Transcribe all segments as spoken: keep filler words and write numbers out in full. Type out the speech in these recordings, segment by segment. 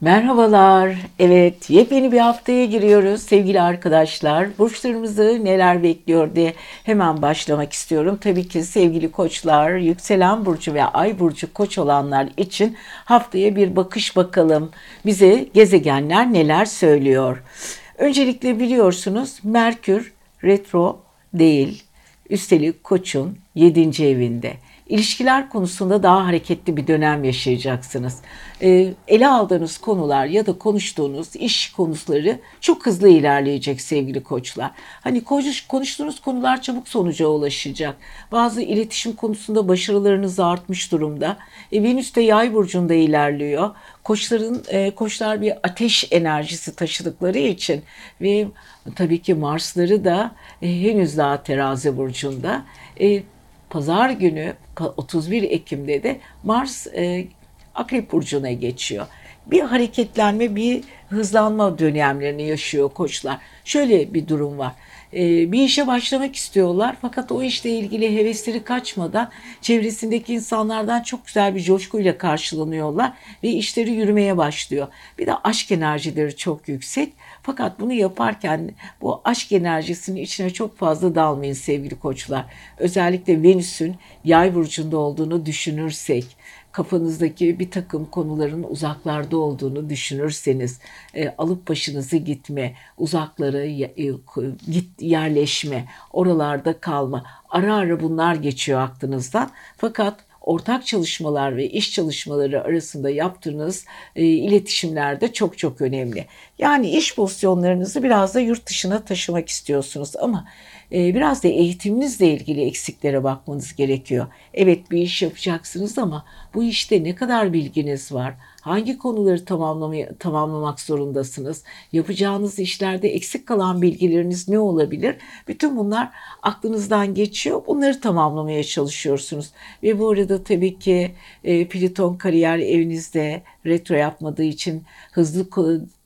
Merhabalar. Evet, yepyeni bir haftaya giriyoruz sevgili arkadaşlar. Burçlarımızı neler bekliyor diye hemen başlamak istiyorum. Tabii ki sevgili koçlar, yükselen burcu ve ay burcu koç olanlar için haftaya bir bakış bakalım. Bize gezegenler neler söylüyor? Öncelikle biliyorsunuz Merkür retro değil. Üstelik koçun yedinci evinde. İlişkiler konusunda daha hareketli bir dönem yaşayacaksınız. Ee, ele aldığınız konular ya da konuştuğunuz iş konuları çok hızlı ilerleyecek sevgili koçlar. Hani konuş, konuştuğunuz konular çabuk sonuca ulaşacak. Bazı iletişim konusunda başarılarınız artmış durumda. E, Venüs de Yay burcunda ilerliyor. Koçların e, koçlar bir ateş enerjisi taşıdıkları için ve tabii ki Marsları da e, henüz daha Terazi burcunda. E, Pazar günü otuz bir Ekim'de de Mars e, Akrep burcuna geçiyor. Bir hareketlenme, bir hızlanma dönemlerini yaşıyor koçlar. Şöyle bir durum var. E, bir işe başlamak istiyorlar fakat o işle ilgili hevesleri kaçmadan çevresindeki insanlardan çok güzel bir coşkuyla karşılanıyorlar ve işleri yürümeye başlıyor. Bir de aşk enerjileri çok yüksek. Fakat bunu yaparken bu aşk enerjisinin içine çok fazla dalmayın sevgili koçlar. Özellikle Venüs'ün Yay burcunda olduğunu düşünürsek, kafanızdaki bir takım konuların uzaklarda olduğunu düşünürseniz, e, alıp başınızı gitme, uzaklara e, git yerleşme, oralarda kalma, ara ara bunlar geçiyor aklınızdan. Fakat ortak çalışmalar ve iş çalışmaları arasında yaptığınız e, iletişimler de çok çok önemli. Yani iş pozisyonlarınızı biraz da yurt dışına taşımak istiyorsunuz ama e, biraz da eğitiminizle ilgili eksiklere bakmanız gerekiyor. Evet, bir iş yapacaksınız ama bu işte ne kadar bilginiz var? Hangi konuları tamamlamak zorundasınız? Yapacağınız işlerde eksik kalan bilgileriniz ne olabilir? Bütün bunlar aklınızdan geçiyor. Bunları tamamlamaya çalışıyorsunuz. Ve bu arada tabii ki e, Plüton kariyer evinizde retro yapmadığı için hızlı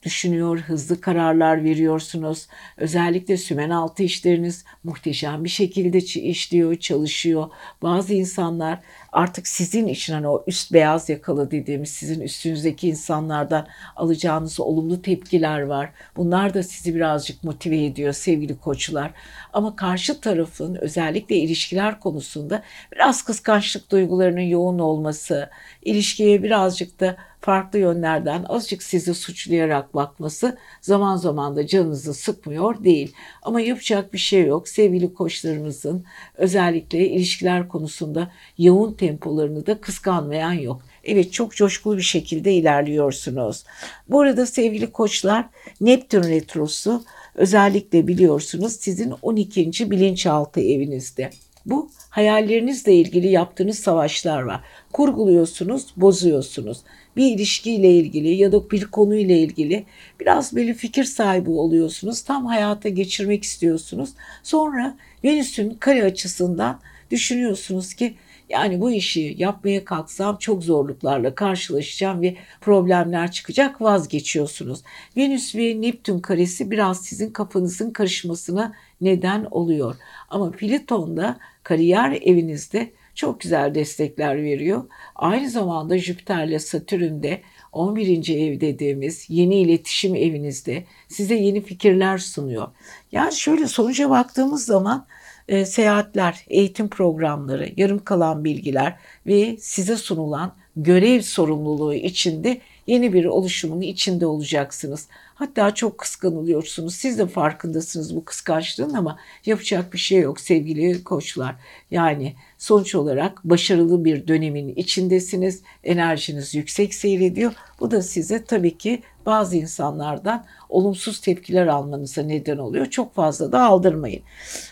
düşünüyor, hızlı kararlar veriyorsunuz. Özellikle sümen altı işleriniz muhteşem bir şekilde işliyor, çalışıyor. Bazı insanlar artık sizin için, hani o üst beyaz yakalı dediğimiz sizin üstünüzdeki insanlardan alacağınız olumlu tepkiler var. Bunlar da sizi birazcık motive ediyor sevgili koçlar. Ama karşı tarafın özellikle ilişkiler konusunda biraz kıskançlık duygularının yoğun olması, ilişkiye birazcık da farklı yönlerden azıcık sizi suçlayarak bakması zaman zaman da canınızı sıkmıyor değil. Ama yapacak bir şey yok. Sevgili koçlarımızın özellikle ilişkiler konusunda yoğun tempolarını da kıskanmayan yok. Evet, çok coşkulu bir şekilde ilerliyorsunuz. Bu arada sevgili koçlar, Neptün retrosu özellikle biliyorsunuz sizin on ikinci bilinçaltı evinizde. Bu hayallerinizle ilgili yaptığınız savaşlar var. Kurguluyorsunuz, bozuyorsunuz. Bir ilişkiyle ilgili ya da bir konuyla ilgili biraz böyle fikir sahibi oluyorsunuz. Tam hayata geçirmek istiyorsunuz. Sonra Venüs'ün kare açısından düşünüyorsunuz ki yani bu işi yapmaya kalksam çok zorluklarla karşılaşacağım ve problemler çıkacak, vazgeçiyorsunuz. Venüs ve Neptün karesi biraz sizin kafanızın karışmasına neden oluyor. Ama Plüton da kariyer evinizde çok güzel destekler veriyor. Aynı zamanda Jüpiter'le Satürn'de on birinci ev dediğimiz yeni iletişim evinizde size yeni fikirler sunuyor. Yani şöyle sonuca baktığımız zaman e, seyahatler, eğitim programları, yarım kalan bilgiler ve size sunulan görev sorumluluğu içinde yeni bir oluşumun içinde olacaksınız. Hatta çok kıskanılıyorsunuz. Siz de farkındasınız bu kıskançlığın ama yapacak bir şey yok sevgili koçlar. Yani sonuç olarak başarılı bir dönemin içindesiniz. Enerjiniz yüksek seyrediyor. Bu da size tabii ki bazı insanlardan olumsuz tepkiler almanıza neden oluyor. Çok fazla da aldırmayın.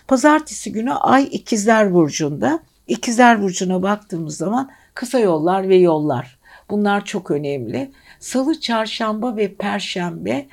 Pazartesi günü Ay İkizler burcunda. İkizler burcuna baktığımız zaman kısa yollar ve yollar. Bunlar çok önemli. Salı, çarşamba ve perşembe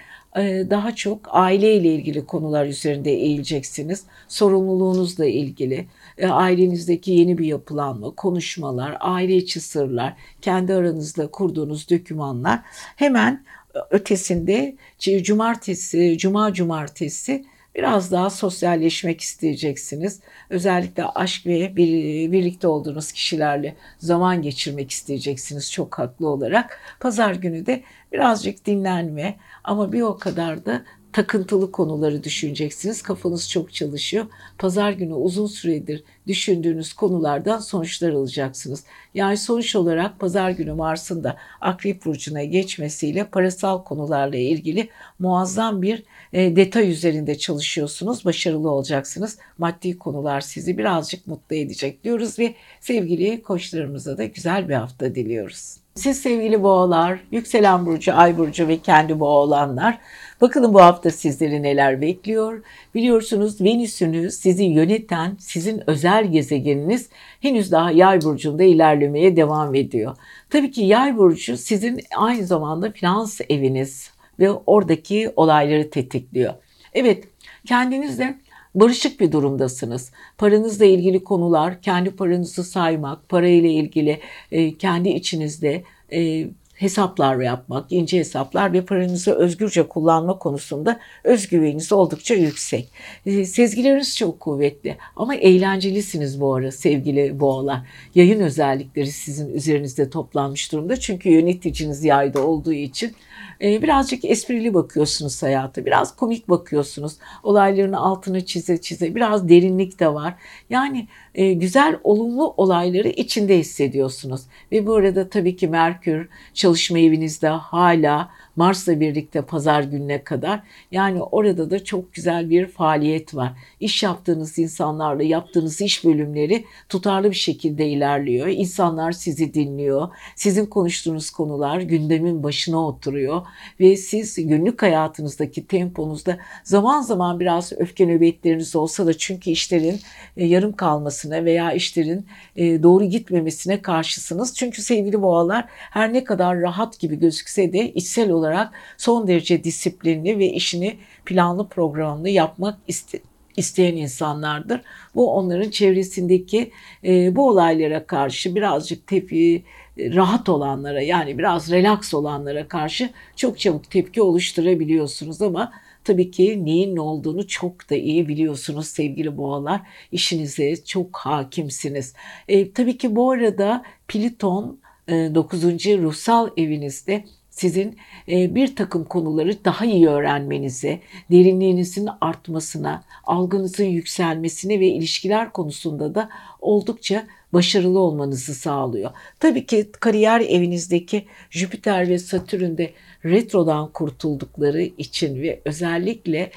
daha çok aileyle ilgili konular üzerinde eğileceksiniz. Sorumluluğunuzla ilgili, ailenizdeki yeni bir yapılanma, konuşmalar, aile içi sırlar, kendi aranızda kurduğunuz dokümanlar. Hemen ötesinde cumartesi, cuma cumartesi Biraz daha sosyalleşmek isteyeceksiniz. Özellikle aşk ve bir, birlikte olduğunuz kişilerle zaman geçirmek isteyeceksiniz çok haklı olarak. Pazar günü de birazcık dinlenme ama bir o kadar da takıntılı konuları düşüneceksiniz. Kafanız çok çalışıyor. Pazar günü uzun süredir düşündüğünüz konulardan sonuçlar alacaksınız. Yani sonuç olarak pazar günü Mars'ın da Akrep Burcu'na geçmesiyle parasal konularla ilgili muazzam bir e, detay üzerinde çalışıyorsunuz. Başarılı olacaksınız. Maddi konular sizi birazcık mutlu edecek diyoruz ve sevgili koçlarımıza da güzel bir hafta diliyoruz. Siz sevgili boğalar, yükselen burcu, ay burcu ve kendi boğa olanlar, bakalım bu hafta sizleri neler bekliyor? Biliyorsunuz Venüs'ünüz sizi yöneten, sizin özel gezegeniniz henüz daha yay burcunda ilerlemeye devam ediyor. Tabii ki yay burcu sizin aynı zamanda finans eviniz ve oradaki olayları tetikliyor. Evet, kendinizle barışık bir durumdasınız. Paranızla ilgili konular, kendi paranızı saymak, parayla ilgili e, kendi içinizde e, hesaplar yapmak, ince hesaplar ve paranızı özgürce kullanma konusunda özgüveniniz oldukça yüksek. E, sezgileriniz çok kuvvetli ama eğlencelisiniz bu ara sevgili boğalar. Yayın özellikleri sizin üzerinizde toplanmış durumda çünkü yöneticiniz yayda olduğu için birazcık esprili bakıyorsunuz hayata, biraz komik bakıyorsunuz. Olayların altını çize çize, biraz derinlik de var. Yani güzel, olumlu olayları içinde hissediyorsunuz. Ve bu arada tabii ki Merkür çalışma evinizde hala Mars'la birlikte pazar gününe kadar. Yani orada da çok güzel bir faaliyet var. İş yaptığınız insanlarla yaptığınız iş bölümleri tutarlı bir şekilde ilerliyor. İnsanlar sizi dinliyor. Sizin konuştuğunuz konular gündemin başına oturuyor. Ve siz günlük hayatınızdaki temponuzda zaman zaman biraz öfke nöbetleriniz olsa da çünkü işlerin yarım kalmasına veya işlerin doğru gitmemesine karşısınız. Çünkü sevgili boğalar her ne kadar rahat gibi gözükse de içsel olarak olarak son derece disiplinli ve işini planlı programlı yapmak iste, isteyen insanlardır. Bu onların çevresindeki e, bu olaylara karşı birazcık tepki, rahat olanlara yani biraz relax olanlara karşı çok çabuk tepki oluşturabiliyorsunuz ama tabii ki neyin ne olduğunu çok da iyi biliyorsunuz sevgili boğalar. İşinize çok hakimsiniz. E, tabii ki bu arada Plüton e, dokuzuncu ruhsal evinizde sizin bir takım konuları daha iyi öğrenmenize, derinliğinizin artmasına, algınızın yükselmesine ve ilişkiler konusunda da oldukça başarılı olmanızı sağlıyor. Tabii ki kariyer evinizdeki Jüpiter ve Satürn de retrodan kurtuldukları için ve özellikle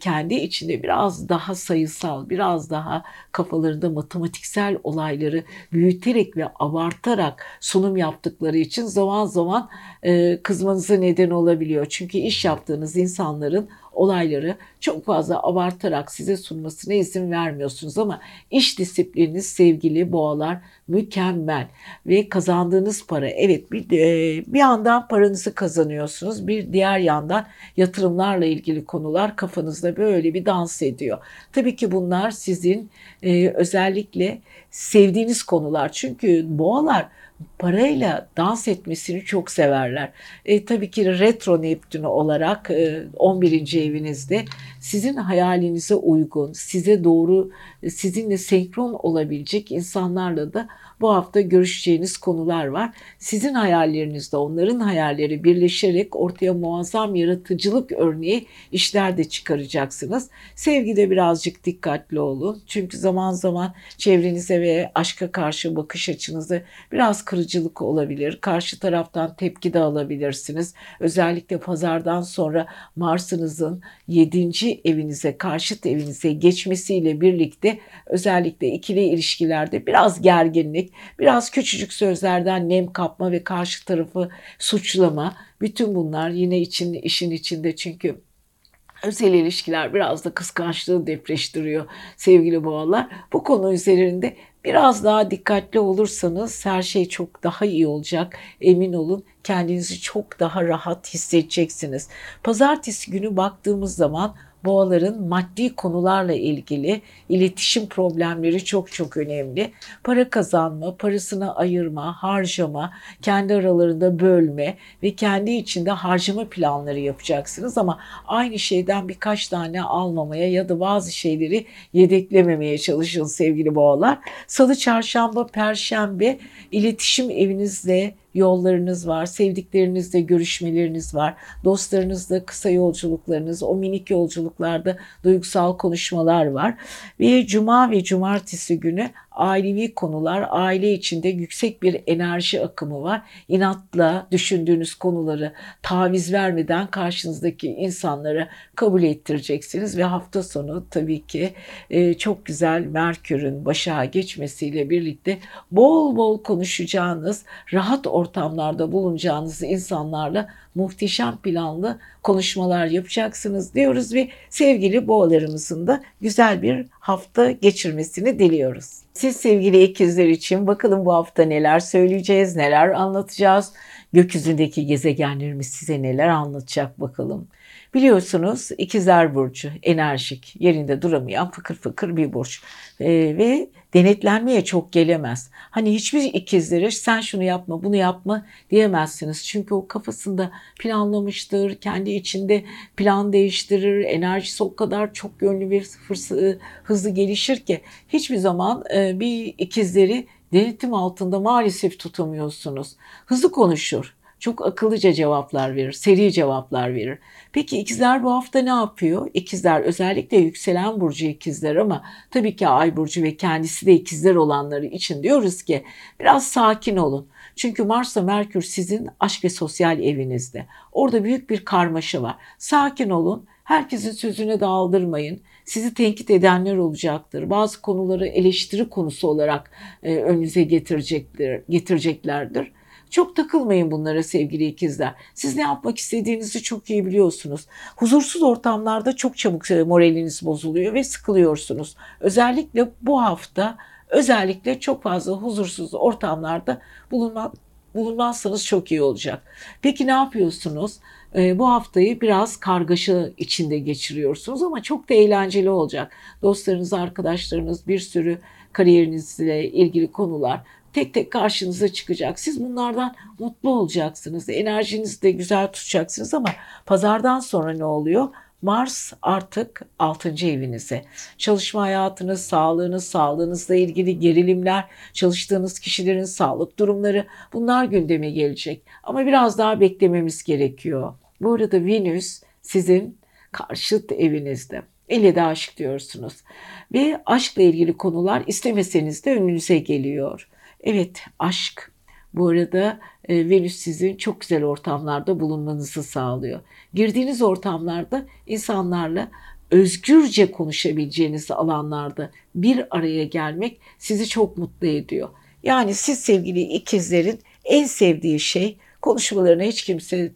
kendi içinde biraz daha sayısal, biraz daha kafalarında matematiksel olayları büyüterek ve abartarak sunum yaptıkları için zaman zaman kızmanıza neden olabiliyor. Çünkü iş yaptığınız insanların olayları çok fazla abartarak size sunmasına izin vermiyorsunuz ama iş disiplininiz sevgili boğalar mükemmel ve kazandığınız para, evet bir, bir yandan paranızı kazanıyorsunuz, bir diğer yandan yatırımlarla ilgili konular kafanızda böyle bir dans ediyor. Tabii ki bunlar sizin özellikle sevdiğiniz konular çünkü boğalar parayla dans etmesini çok severler. E, tabii ki retro Neptünü olarak e, on birinci evinizde sizin hayalinize uygun, size doğru, sizinle senkron olabilecek insanlarla da bu hafta görüşeceğiniz konular var. Sizin hayallerinizle onların hayalleri birleşerek ortaya muazzam yaratıcılık örneği işler de çıkaracaksınız. Sevgide birazcık dikkatli olun. Çünkü zaman zaman çevrenize ve aşka karşı bakış açınızda biraz kırıcılık olabilir. Karşı taraftan tepki de alabilirsiniz. Özellikle pazardan sonra Mars'ınızın yedinci evinize, karşıt evinize geçmesiyle birlikte özellikle ikili ilişkilerde biraz gerginlik, biraz küçücük sözlerden nem kapma ve karşı tarafı suçlama. Bütün bunlar yine için, işin içinde çünkü özel ilişkiler biraz da kıskançlığı depreştiriyor sevgili boğalar. Bu konu üzerinde biraz daha dikkatli olursanız her şey çok daha iyi olacak. Emin olun kendinizi çok daha rahat hissedeceksiniz. Pazartesi günü baktığımız zaman boğaların maddi konularla ilgili iletişim problemleri çok çok önemli. Para kazanma, parasını ayırma, harcama, kendi aralarında bölme ve kendi içinde harcama planları yapacaksınız. Ama aynı şeyden birkaç tane almamaya ya da bazı şeyleri yedeklememeye çalışın sevgili boğalar. Salı, çarşamba, perşembe iletişim evinizle yollarınız var, sevdiklerinizle görüşmeleriniz var, dostlarınızla kısa yolculuklarınız, o minik yolculuklarda duygusal konuşmalar var. Ve cuma ve cumartesi günü ailevi konular, aile içinde yüksek bir enerji akımı var. İnatla düşündüğünüz konuları taviz vermeden karşınızdaki insanlara kabul ettireceksiniz. Ve hafta sonu tabii ki çok güzel Merkür'ün başa geçmesiyle birlikte bol bol konuşacağınız, rahat ortamlarda bulunacağınız insanlarla muhteşem planlı konuşmalar yapacaksınız diyoruz ve sevgili boğalarımızın da güzel bir hafta geçirmesini diliyoruz. Siz sevgili ikizler için bakalım bu hafta neler söyleyeceğiz, neler anlatacağız. Gökyüzündeki gezegenlerimiz size neler anlatacak bakalım. Biliyorsunuz ikizler burcu enerjik, yerinde duramayan fıkır fıkır bir burç ee, ve denetlenmeye çok gelemez. Hani hiçbir ikizlere sen şunu yapma bunu yapma diyemezsiniz. Çünkü o kafasında planlamıştır, kendi içinde plan değiştirir, enerjisi o kadar çok yönlü ve hızlı gelişir ki hiçbir zaman bir ikizleri denetim altında maalesef tutamıyorsunuz. Hızlı konuşur. Çok akıllıca cevaplar verir, seri cevaplar verir. Peki ikizler bu hafta ne yapıyor? İkizler özellikle yükselen burcu ikizler ama tabii ki ay burcu ve kendisi de ikizler olanları için diyoruz ki biraz sakin olun. Çünkü Mars'la Merkür sizin aşk ve sosyal evinizde. Orada büyük bir karmaşa var. Sakin olun. Herkesin sözüne daldırmayın. Sizi tenkit edenler olacaktır. Bazı konuları eleştiri konusu olarak önünüze getirecektir, getireceklerdir. Çok takılmayın bunlara sevgili ikizler. Siz ne yapmak istediğinizi çok iyi biliyorsunuz. Huzursuz ortamlarda çok çabuk moraliniz bozuluyor ve sıkılıyorsunuz. Özellikle bu hafta özellikle çok fazla huzursuz ortamlarda bulunmak bulunmazsanız çok iyi olacak. Peki ne yapıyorsunuz? Ee, bu haftayı biraz kargaşa içinde geçiriyorsunuz ama çok da eğlenceli olacak. Dostlarınız, arkadaşlarınız, bir sürü kariyerinizle ilgili konular tek tek karşınıza çıkacak. Siz bunlardan mutlu olacaksınız. Enerjinizi de güzel tutacaksınız ama pazardan sonra ne oluyor? Mars artık altıncı evinize. Çalışma hayatınız, sağlığınız, sağlığınızla ilgili gerilimler, çalıştığınız kişilerin sağlık durumları bunlar gündeme gelecek. Ama biraz daha beklememiz gerekiyor. Bu arada Venüs sizin karşıt evinizde. Elle de aşk diyorsunuz. Ve aşkla ilgili konular istemeseniz de önünüze geliyor. Evet, aşk. Bu arada Venüs sizin çok güzel ortamlarda bulunmanızı sağlıyor. Girdiğiniz ortamlarda insanlarla özgürce konuşabileceğiniz alanlarda bir araya gelmek sizi çok mutlu ediyor. Yani siz sevgili ikizlerin en sevdiği şey konuşmalarına hiç kimse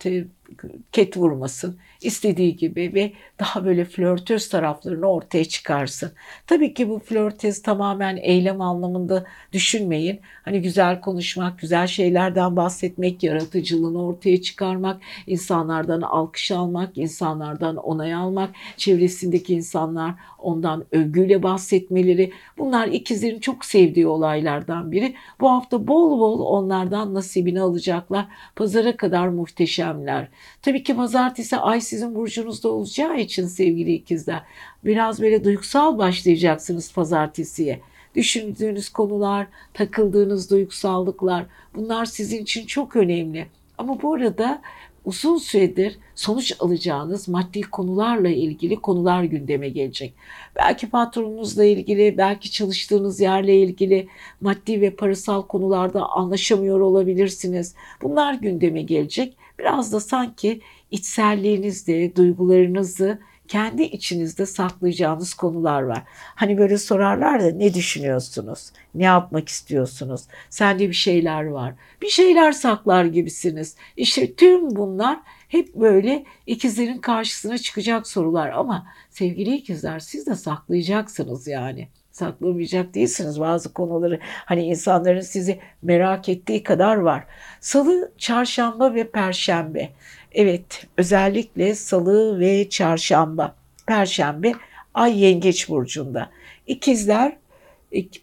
ket vurmasın. İstediği gibi ve daha böyle flörtöz taraflarını ortaya çıkarsın. Tabii ki bu flörtöz tamamen eylem anlamında düşünmeyin. Hani güzel konuşmak, güzel şeylerden bahsetmek, yaratıcılığını ortaya çıkarmak, insanlardan alkış almak, insanlardan onay almak, çevresindeki insanlar ondan övgüyle bahsetmeleri. Bunlar ikizlerin çok sevdiği olaylardan biri. Bu hafta bol bol onlardan nasibini alacaklar. Pazara kadar muhteşemler. Tabii ki pazartesi ay sizin burcunuzda olacağı için sevgili ikizler biraz böyle duygusal başlayacaksınız pazartesiye. Düşündüğünüz konular, takıldığınız duygusallıklar bunlar sizin için çok önemli. Ama bu arada uzun süredir sonuç alacağınız maddi konularla ilgili konular gündeme gelecek. Belki patronunuzla ilgili, belki çalıştığınız yerle ilgili maddi ve parasal konularda anlaşamıyor olabilirsiniz. Bunlar gündeme gelecek. Biraz da sanki içselliğinizde, duygularınızı kendi içinizde saklayacağınız konular var. Hani böyle sorarlar da ne düşünüyorsunuz? Ne yapmak istiyorsunuz? Sende bir şeyler var. Bir şeyler saklar gibisiniz. İşte tüm bunlar hep böyle ikizlerin karşısına çıkacak sorular. Ama sevgili ikizler siz de saklayacaksınız yani. Saklamayacak değilsiniz bazı konuları. Hani insanların sizi merak ettiği kadar var. Salı, çarşamba ve perşembe. Evet, özellikle salı ve çarşamba Perşembe Ay Yengeç Burcu'nda. İkizler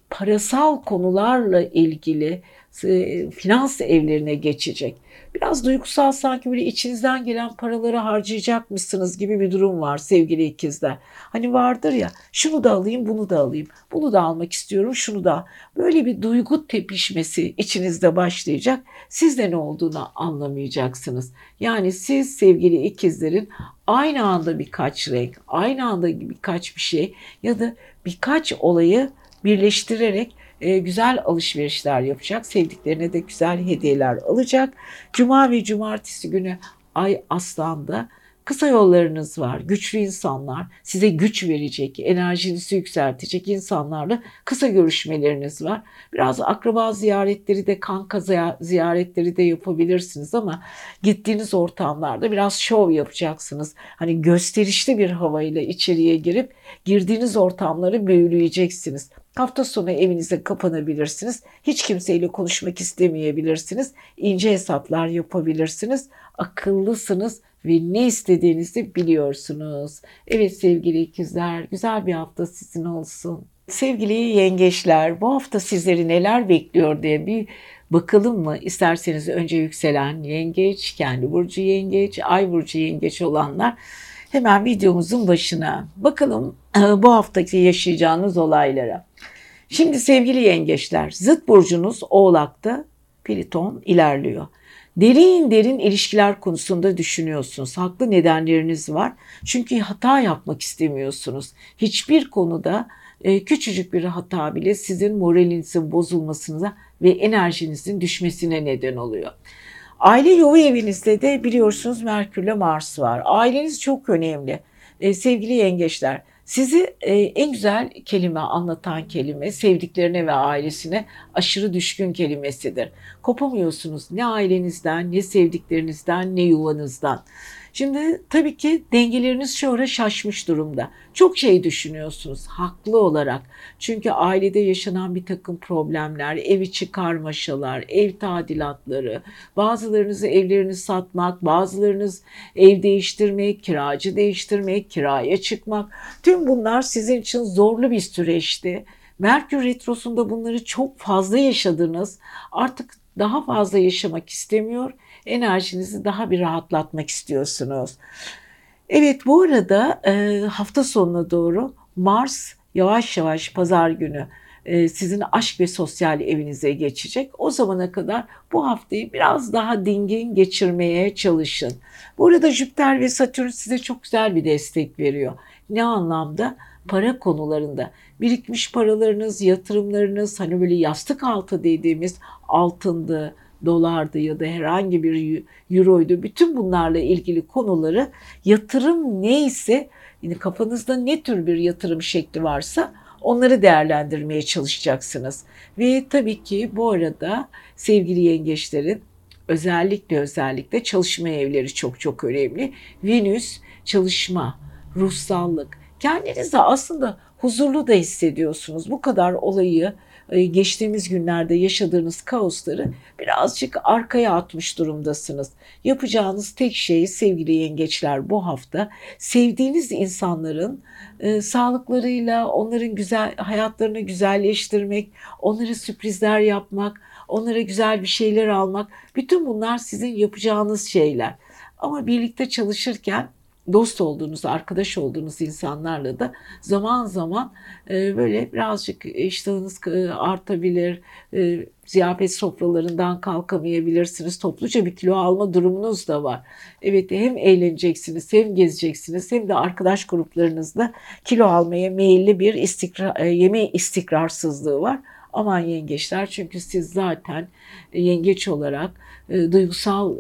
parasal konularla ilgili finans evlerine geçecek. Biraz duygusal, sanki böyle içinizden gelen paraları harcayacakmışsınız gibi bir durum var sevgili ikizler. Hani vardır ya, şunu da alayım, bunu da alayım, bunu da almak istiyorum, şunu da. Böyle bir duygu tepişmesi içinizde başlayacak. Siz de ne olduğunu anlamayacaksınız. Yani siz sevgili ikizlerin aynı anda birkaç renk, aynı anda birkaç bir şey ya da birkaç olayı birleştirerek güzel alışverişler yapacak. Sevdiklerine de güzel hediyeler alacak. Cuma ve cumartesi günü Ay Aslan'da. Kısa yollarınız var. Güçlü insanlar, size güç verecek, enerjinizi yükseltecek insanlarla kısa görüşmeleriniz var. Biraz akraba ziyaretleri de, kanka ziyaretleri de yapabilirsiniz ama gittiğiniz ortamlarda biraz şov yapacaksınız. Hani gösterişli bir havayla içeriye girip girdiğiniz ortamları büyüleyeceksiniz. Hafta sonu evinize kapanabilirsiniz. Hiç kimseyle konuşmak istemeyebilirsiniz. İnce hesaplar yapabilirsiniz. Akıllısınız ve ne istediğinizi biliyorsunuz. Evet sevgili ikizler, güzel bir hafta sizin olsun. Sevgili yengeçler, bu hafta sizleri neler bekliyor diye bir bakalım mı? İsterseniz önce yükselen yengeç, kendi burcu yengeç, ay burcu yengeç olanlar hemen videomuzun başına. Bakalım bu haftaki yaşayacağınız olaylara. Şimdi sevgili yengeçler, zıt burcunuz Oğlak'ta Plüton ilerliyor. Derin derin ilişkiler konusunda düşünüyorsunuz. Haklı nedenleriniz var. Çünkü hata yapmak istemiyorsunuz. Hiçbir konuda küçücük bir hata bile sizin moralinizin bozulmasına ve enerjinizin düşmesine neden oluyor. Aile yuva evinizde de biliyorsunuz Merkür'le Mars var. Aileniz çok önemli. Sevgili yengeçler, sizi en güzel kelime, anlatan kelime sevdiklerine ve ailesine aşırı düşkün kelimesidir. Kopamıyorsunuz ne ailenizden, ne sevdiklerinizden, ne yuvanızdan. Şimdi tabii ki dengeleriniz şu ara şaşmış durumda. Çok şey düşünüyorsunuz haklı olarak. Çünkü ailede yaşanan bir takım problemler, ev içi karmaşalar, ev tadilatları, bazılarınızı evlerini satmak, bazılarınız ev değiştirmek, kiracı değiştirmek, kiraya çıkmak. Tüm bunlar sizin için zorlu bir süreçti. Merkür Retrosu'nda bunları çok fazla yaşadınız. Artık daha fazla yaşamak istemiyor. Enerjinizi daha bir rahatlatmak istiyorsunuz. Evet, bu arada hafta sonuna doğru Mars yavaş yavaş pazar günü sizin aşk ve sosyal evinize geçecek. O zamana kadar bu haftayı biraz daha dingin geçirmeye çalışın. Bu arada Jüpiter ve Satürn size çok güzel bir destek veriyor. Ne anlamda? Para konularında birikmiş paralarınız, yatırımlarınız, hani böyle yastık altı dediğimiz altındı, dolardı ya da herhangi bir euroydu. Bütün bunlarla ilgili konuları, yatırım neyse, yani kafanızda ne tür bir yatırım şekli varsa onları değerlendirmeye çalışacaksınız. Ve tabii ki bu arada sevgili yengeçlerin özellikle özellikle çalışma evleri çok çok önemli. Venüs çalışma, ruhsallık. Kendinizi aslında huzurlu da hissediyorsunuz. Bu kadar olayı, geçtiğimiz günlerde yaşadığınız kaosları birazcık arkaya atmış durumdasınız. Yapacağınız tek şey sevgili yengeçler bu hafta sevdiğiniz insanların e, sağlıklarıyla onların güzel hayatlarını güzelleştirmek, onlara sürprizler yapmak, onlara güzel bir şeyler almak. Bütün bunlar sizin yapacağınız şeyler. Ama birlikte çalışırken dost olduğunuz, arkadaş olduğunuz insanlarla da zaman zaman böyle birazcık iştahınız artabilir, ziyafet sofralarından kalkamayabilirsiniz, topluca bir kilo alma durumunuz da var. Evet, hem eğleneceksiniz, hem gezeceksiniz, hem de arkadaş gruplarınızda kilo almaya meyilli bir istikrar, yeme istikrarsızlığı var. Aman yengeçler, çünkü siz zaten yengeç olarak duygusal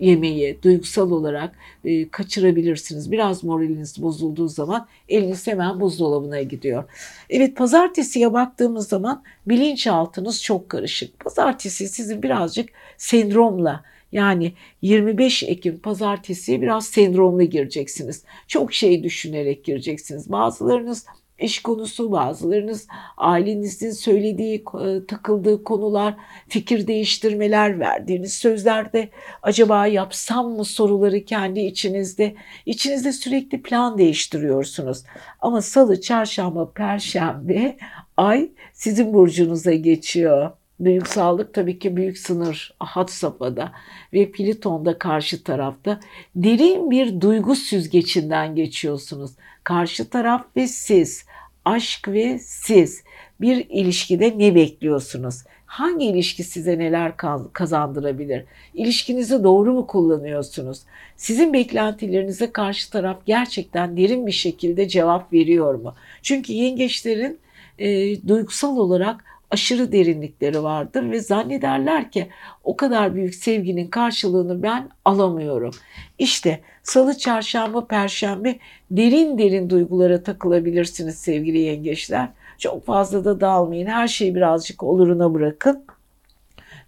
yemeği duygusal olarak e, kaçırabilirsiniz. Biraz moraliniz bozulduğu zaman eliniz hemen buzdolabına gidiyor. Evet, pazartesiye baktığımız zaman bilinçaltınız çok karışık. Pazartesi sizin birazcık sendromla, yani yirmi beş Ekim pazartesiye biraz sendromla gireceksiniz. Çok şey düşünerek gireceksiniz. Bazılarınız iş konusu, bazılarınız ailenizin söylediği, takıldığı konular, fikir değiştirmeler, verdiğiniz sözlerde acaba yapsam mı soruları kendi içinizde. İçinizde sürekli plan değiştiriyorsunuz. Ama salı, çarşamba, perşembe ay sizin burcunuza geçiyor. Büyük sağlık tabii ki büyük sınır had safhada ve Plüton'da karşı tarafta derin bir duygu süzgecinden geçiyorsunuz. Karşı taraf ve siz, aşk ve siz bir ilişkide ne bekliyorsunuz? Hangi ilişki size neler kazandırabilir? İlişkinizi doğru mu kullanıyorsunuz? Sizin beklentilerinize karşı taraf gerçekten derin bir şekilde cevap veriyor mu? Çünkü yengeçlerin e, duygusal olarak aşırı derinlikleri vardır ve zannederler ki o kadar büyük sevginin karşılığını ben alamıyorum. İşte salı, çarşamba, perşembe derin derin duygulara takılabilirsiniz sevgili yengeçler. Çok fazla da dalmayın. Her şeyi birazcık oluruna bırakın.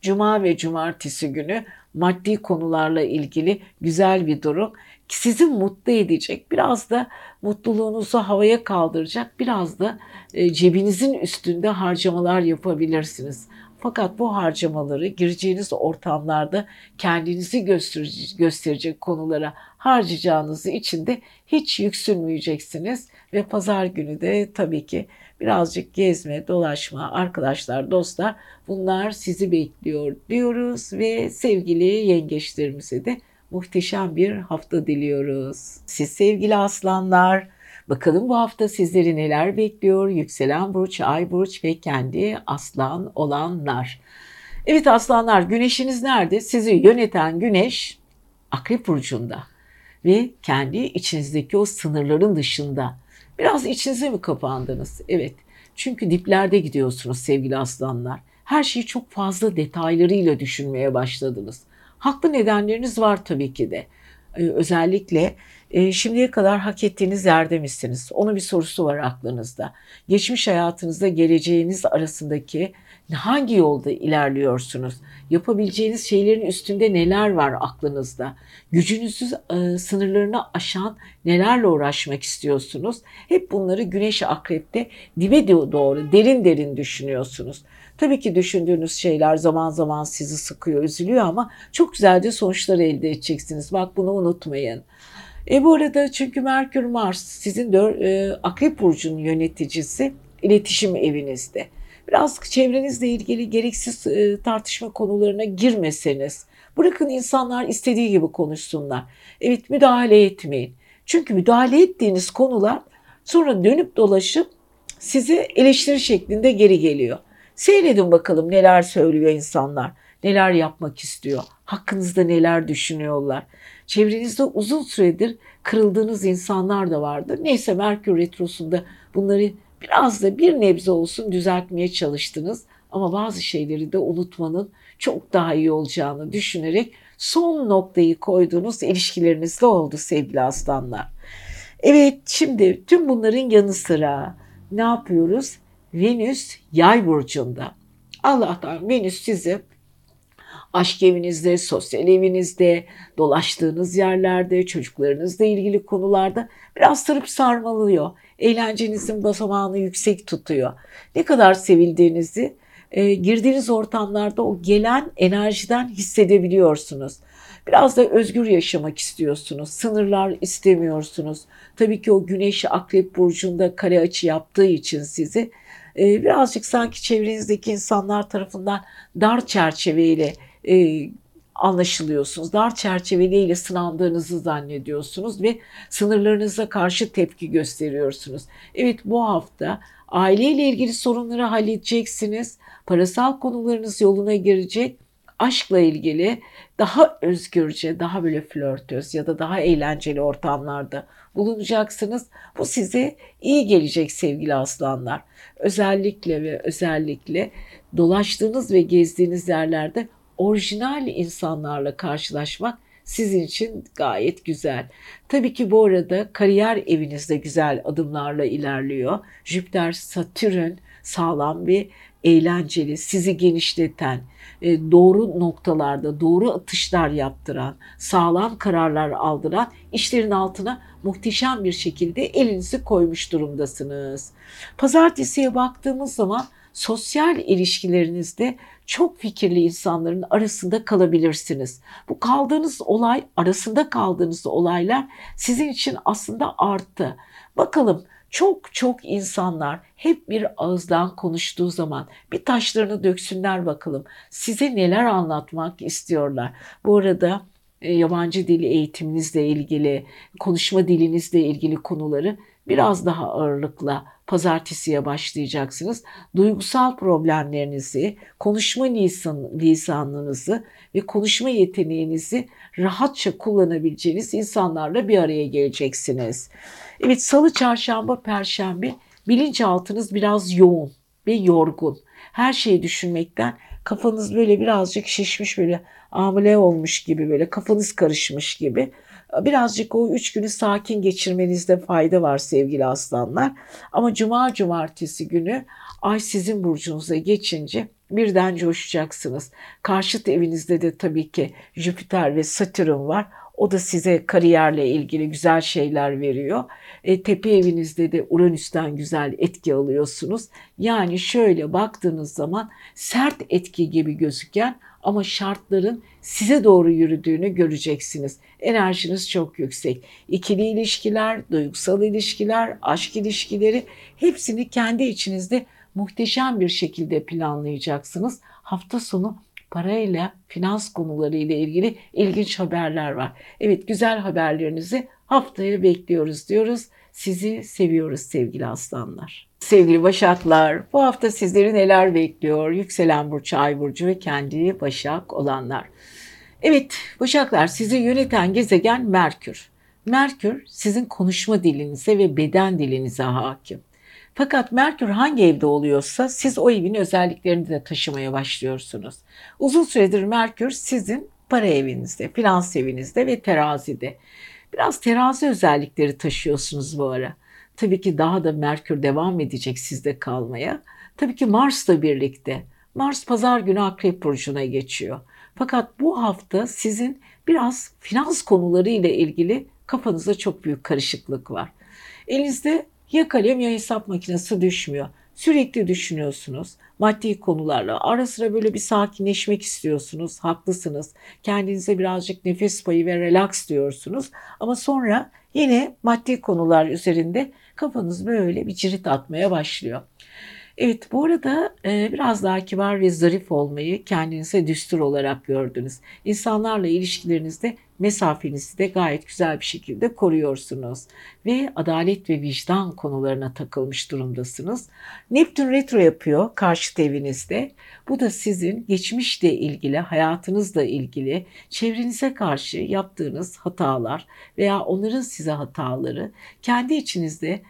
Cuma ve cumartesi günü maddi konularla ilgili güzel bir durum. Sizi mutlu edecek, biraz da mutluluğunuzu havaya kaldıracak, biraz da cebinizin üstünde harcamalar yapabilirsiniz. Fakat bu harcamaları gireceğiniz ortamlarda kendinizi gösterecek konulara harcayacağınız için de hiç yüksünmeyeceksiniz. Ve pazar günü de tabii ki birazcık gezme, dolaşma, arkadaşlar, dostlar, bunlar sizi bekliyor diyoruz ve sevgili yengeçlerimize de muhteşem bir hafta diliyoruz. Siz sevgili aslanlar, bakalım bu hafta sizleri neler bekliyor? Yükselen burç, ay burç ve kendi aslan olanlar. Evet aslanlar, güneşiniz nerede? Sizi yöneten güneş Akrep burcunda ve kendi içinizdeki o sınırların dışında. Biraz içinize mi kapandınız? Evet. Çünkü diplerde gidiyorsunuz sevgili aslanlar. Her şeyi çok fazla detaylarıyla düşünmeye başladınız. Haklı nedenleriniz var tabii ki de. Ee, özellikle e, şimdiye kadar hak ettiğiniz yerde misiniz? Onun bir sorusu var aklınızda. Geçmiş hayatınızda geleceğiniz arasındaki hangi yolda ilerliyorsunuz? Yapabileceğiniz şeylerin üstünde neler var aklınızda? Gücünüzün e, sınırlarını aşan nelerle uğraşmak istiyorsunuz? Hep bunları Güneş Akrep'te dibe doğru derin derin düşünüyorsunuz. Tabii ki düşündüğünüz şeyler zaman zaman sizi sıkıyor, üzülüyor ama çok güzel de sonuçlar elde edeceksiniz. Bak bunu unutmayın. E bu arada çünkü Merkür Mars sizin dör, e, Akrep burcunun yöneticisi, iletişim evinizde. Biraz çevrenizle ilgili gereksiz e, tartışma konularına girmeseniz, bırakın insanlar istediği gibi konuşsunlar. Evet, müdahale etmeyin. Çünkü müdahale ettiğiniz konular sonra dönüp dolaşıp sizi eleştiri şeklinde geri geliyor. Seyredin bakalım neler söylüyor insanlar, neler yapmak istiyor, hakkınızda neler düşünüyorlar. Çevrenizde uzun süredir kırıldığınız insanlar da vardır. Neyse Merkür Retrosu'nda bunları biraz da bir nebze olsun düzeltmeye çalıştınız. Ama bazı şeyleri de unutmanın çok daha iyi olacağını düşünerek son noktayı koyduğunuz ilişkilerinizde oldu sevgili aslanlar. Evet, şimdi tüm bunların yanı sıra ne yapıyoruz? Venüs Yay burcunda. Allah'tan Venüs sizi aşk evinizde, sosyal evinizde, dolaştığınız yerlerde, çocuklarınızla ilgili konularda biraz sarıp sarmalıyor. Eğlencenizin basamağını yüksek tutuyor. Ne kadar sevildiğinizi e, girdiğiniz ortamlarda o gelen enerjiden hissedebiliyorsunuz. Biraz da özgür yaşamak istiyorsunuz. Sınırlar istemiyorsunuz. Tabii ki o Güneş Akrep burcunda kare açı yaptığı için sizi e, birazcık sanki çevrenizdeki insanlar tarafından dar çerçeveyle e, anlaşılıyorsunuz. Dar çerçeveliyle sınandığınızı zannediyorsunuz ve sınırlarınıza karşı tepki gösteriyorsunuz. Evet, bu hafta aileyle ilgili sorunları halledeceksiniz. Parasal konularınız yoluna girecek. Aşkla ilgili daha özgürce, daha böyle flörtöz ya da daha eğlenceli ortamlarda bulunacaksınız. Bu size iyi gelecek sevgili aslanlar. Özellikle ve özellikle dolaştığınız ve gezdiğiniz yerlerde orijinal insanlarla karşılaşmak sizin için gayet güzel. Tabii ki bu arada kariyer evinizde güzel adımlarla ilerliyor. Jüpiter, Satürn sağlam bir eğlenceli, sizi genişleten, doğru noktalarda doğru atışlar yaptıran, sağlam kararlar aldıran işlerin altına muhteşem bir şekilde elinizi koymuş durumdasınız. Pazartesiye baktığımız zaman sosyal ilişkilerinizde çok fikirli insanların arasında kalabilirsiniz. Bu kaldığınız olay, arasında kaldığınız olaylar sizin için aslında arttı. Bakalım, çok çok insanlar hep bir ağızdan konuştuğu zaman bir taşlarını döksünler bakalım. Size neler anlatmak istiyorlar. Bu arada yabancı dili eğitiminizle ilgili, konuşma dilinizle ilgili konuları biraz daha ağırlıkla pazartesiye başlayacaksınız. Duygusal problemlerinizi, konuşma lisan, lisanınızı ve konuşma yeteneğinizi rahatça kullanabileceğiniz insanlarla bir araya geleceksiniz. Evet, salı, çarşamba, perşembe bilinçaltınız biraz yoğun ve yorgun. Her şeyi düşünmekten kafanız böyle birazcık şişmiş, böyle amele olmuş gibi, böyle kafanız karışmış gibi. Birazcık o üç günü sakin geçirmenizde fayda var sevgili aslanlar. Ama cuma cumartesi günü ay sizin burcunuza geçince birden coşacaksınız. Karşıt evinizde de tabii ki Jüpiter ve Satürn var. O da size kariyerle ilgili güzel şeyler veriyor. E, tepe evinizde de Uranüs'ten güzel etki alıyorsunuz. Yani şöyle baktığınız zaman sert etki gibi gözüken ama şartların size doğru yürüdüğünü göreceksiniz. Enerjiniz çok yüksek. İkili ilişkiler, duygusal ilişkiler, aşk ilişkileri, hepsini kendi içinizde muhteşem bir şekilde planlayacaksınız. Hafta sonu parayla, finans konuları ile ilgili ilginç haberler var. Evet, güzel haberlerinizi haftaya bekliyoruz diyoruz. Sizi seviyoruz sevgili aslanlar. Sevgili başaklar, bu hafta sizleri neler bekliyor? Yükselen burç, ay burcu ve kendi başak olanlar. Evet başaklar, sizi yöneten gezegen Merkür. Merkür sizin konuşma dilinize ve beden dilinize hakim. Fakat Merkür hangi evde oluyorsa siz o evin özelliklerini de taşımaya başlıyorsunuz. Uzun süredir Merkür sizin para evinizde, finans evinizde ve terazide. Biraz terazi özellikleri taşıyorsunuz bu ara. Tabii ki daha da Merkür devam edecek sizde kalmaya. Tabii ki Mars'la birlikte. Mars pazar günü Akrep Burcu'na geçiyor. Fakat bu hafta sizin biraz finans konuları ile ilgili kafanızda çok büyük karışıklık var. Elinizde ya kalem ya hesap makinesi düşmüyor. Sürekli düşünüyorsunuz. Maddi konularla ara sıra böyle bir sakinleşmek istiyorsunuz. Haklısınız. Kendinize birazcık nefes payı ve relax diyorsunuz. Ama sonra yine maddi konular üzerinde kafanız böyle bir cirit atmaya başlıyor. Evet, bu arada biraz daha kibar ve zarif olmayı kendinize düstur olarak gördünüz. İnsanlarla ilişkilerinizde mesafenizi de gayet güzel bir şekilde koruyorsunuz. Ve adalet ve vicdan konularına takılmış durumdasınız. Neptün retro yapıyor karşıt evinizde. Bu da sizin geçmişle ilgili, hayatınızla ilgili, çevrenize karşı yaptığınız hatalar veya onların size hataları, kendi içinizde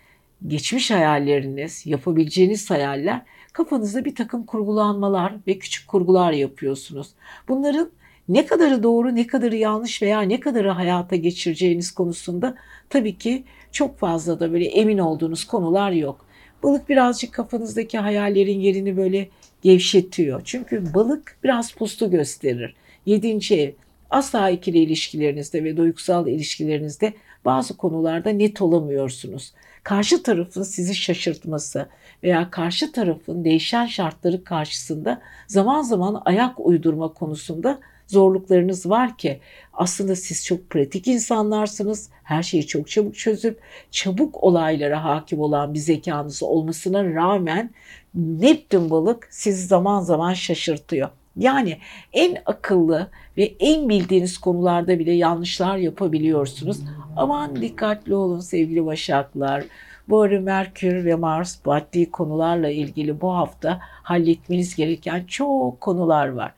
geçmiş hayalleriniz, yapabileceğiniz hayaller, kafanızda bir takım kurgulanmalar ve küçük kurgular yapıyorsunuz. Bunların ne kadarı doğru, ne kadarı yanlış veya ne kadarı hayata geçireceğiniz konusunda tabii ki çok fazla da böyle emin olduğunuz konular yok. Balık birazcık kafanızdaki hayallerin yerini böyle gevşetiyor. Çünkü balık biraz pusu gösterir. Yedinci ev. Asla ikili ilişkilerinizde ve duygusal ilişkilerinizde bazı konularda net olamıyorsunuz. Karşı tarafın sizi şaşırtması veya karşı tarafın değişen şartları karşısında zaman zaman ayak uydurma konusunda zorluklarınız var ki aslında siz çok pratik insanlarsınız. Her şeyi çok çabuk çözüp çabuk olaylara hakim olan bir zekanız olmasına rağmen Neptün balık sizi zaman zaman şaşırtıyor. Yani en akıllı ve en bildiğiniz konularda bile yanlışlar yapabiliyorsunuz. Aman dikkatli olun sevgili başaklar. Bu ara Merkür ve Mars maddi konularla ilgili bu hafta halletmeniz gereken çok konular var.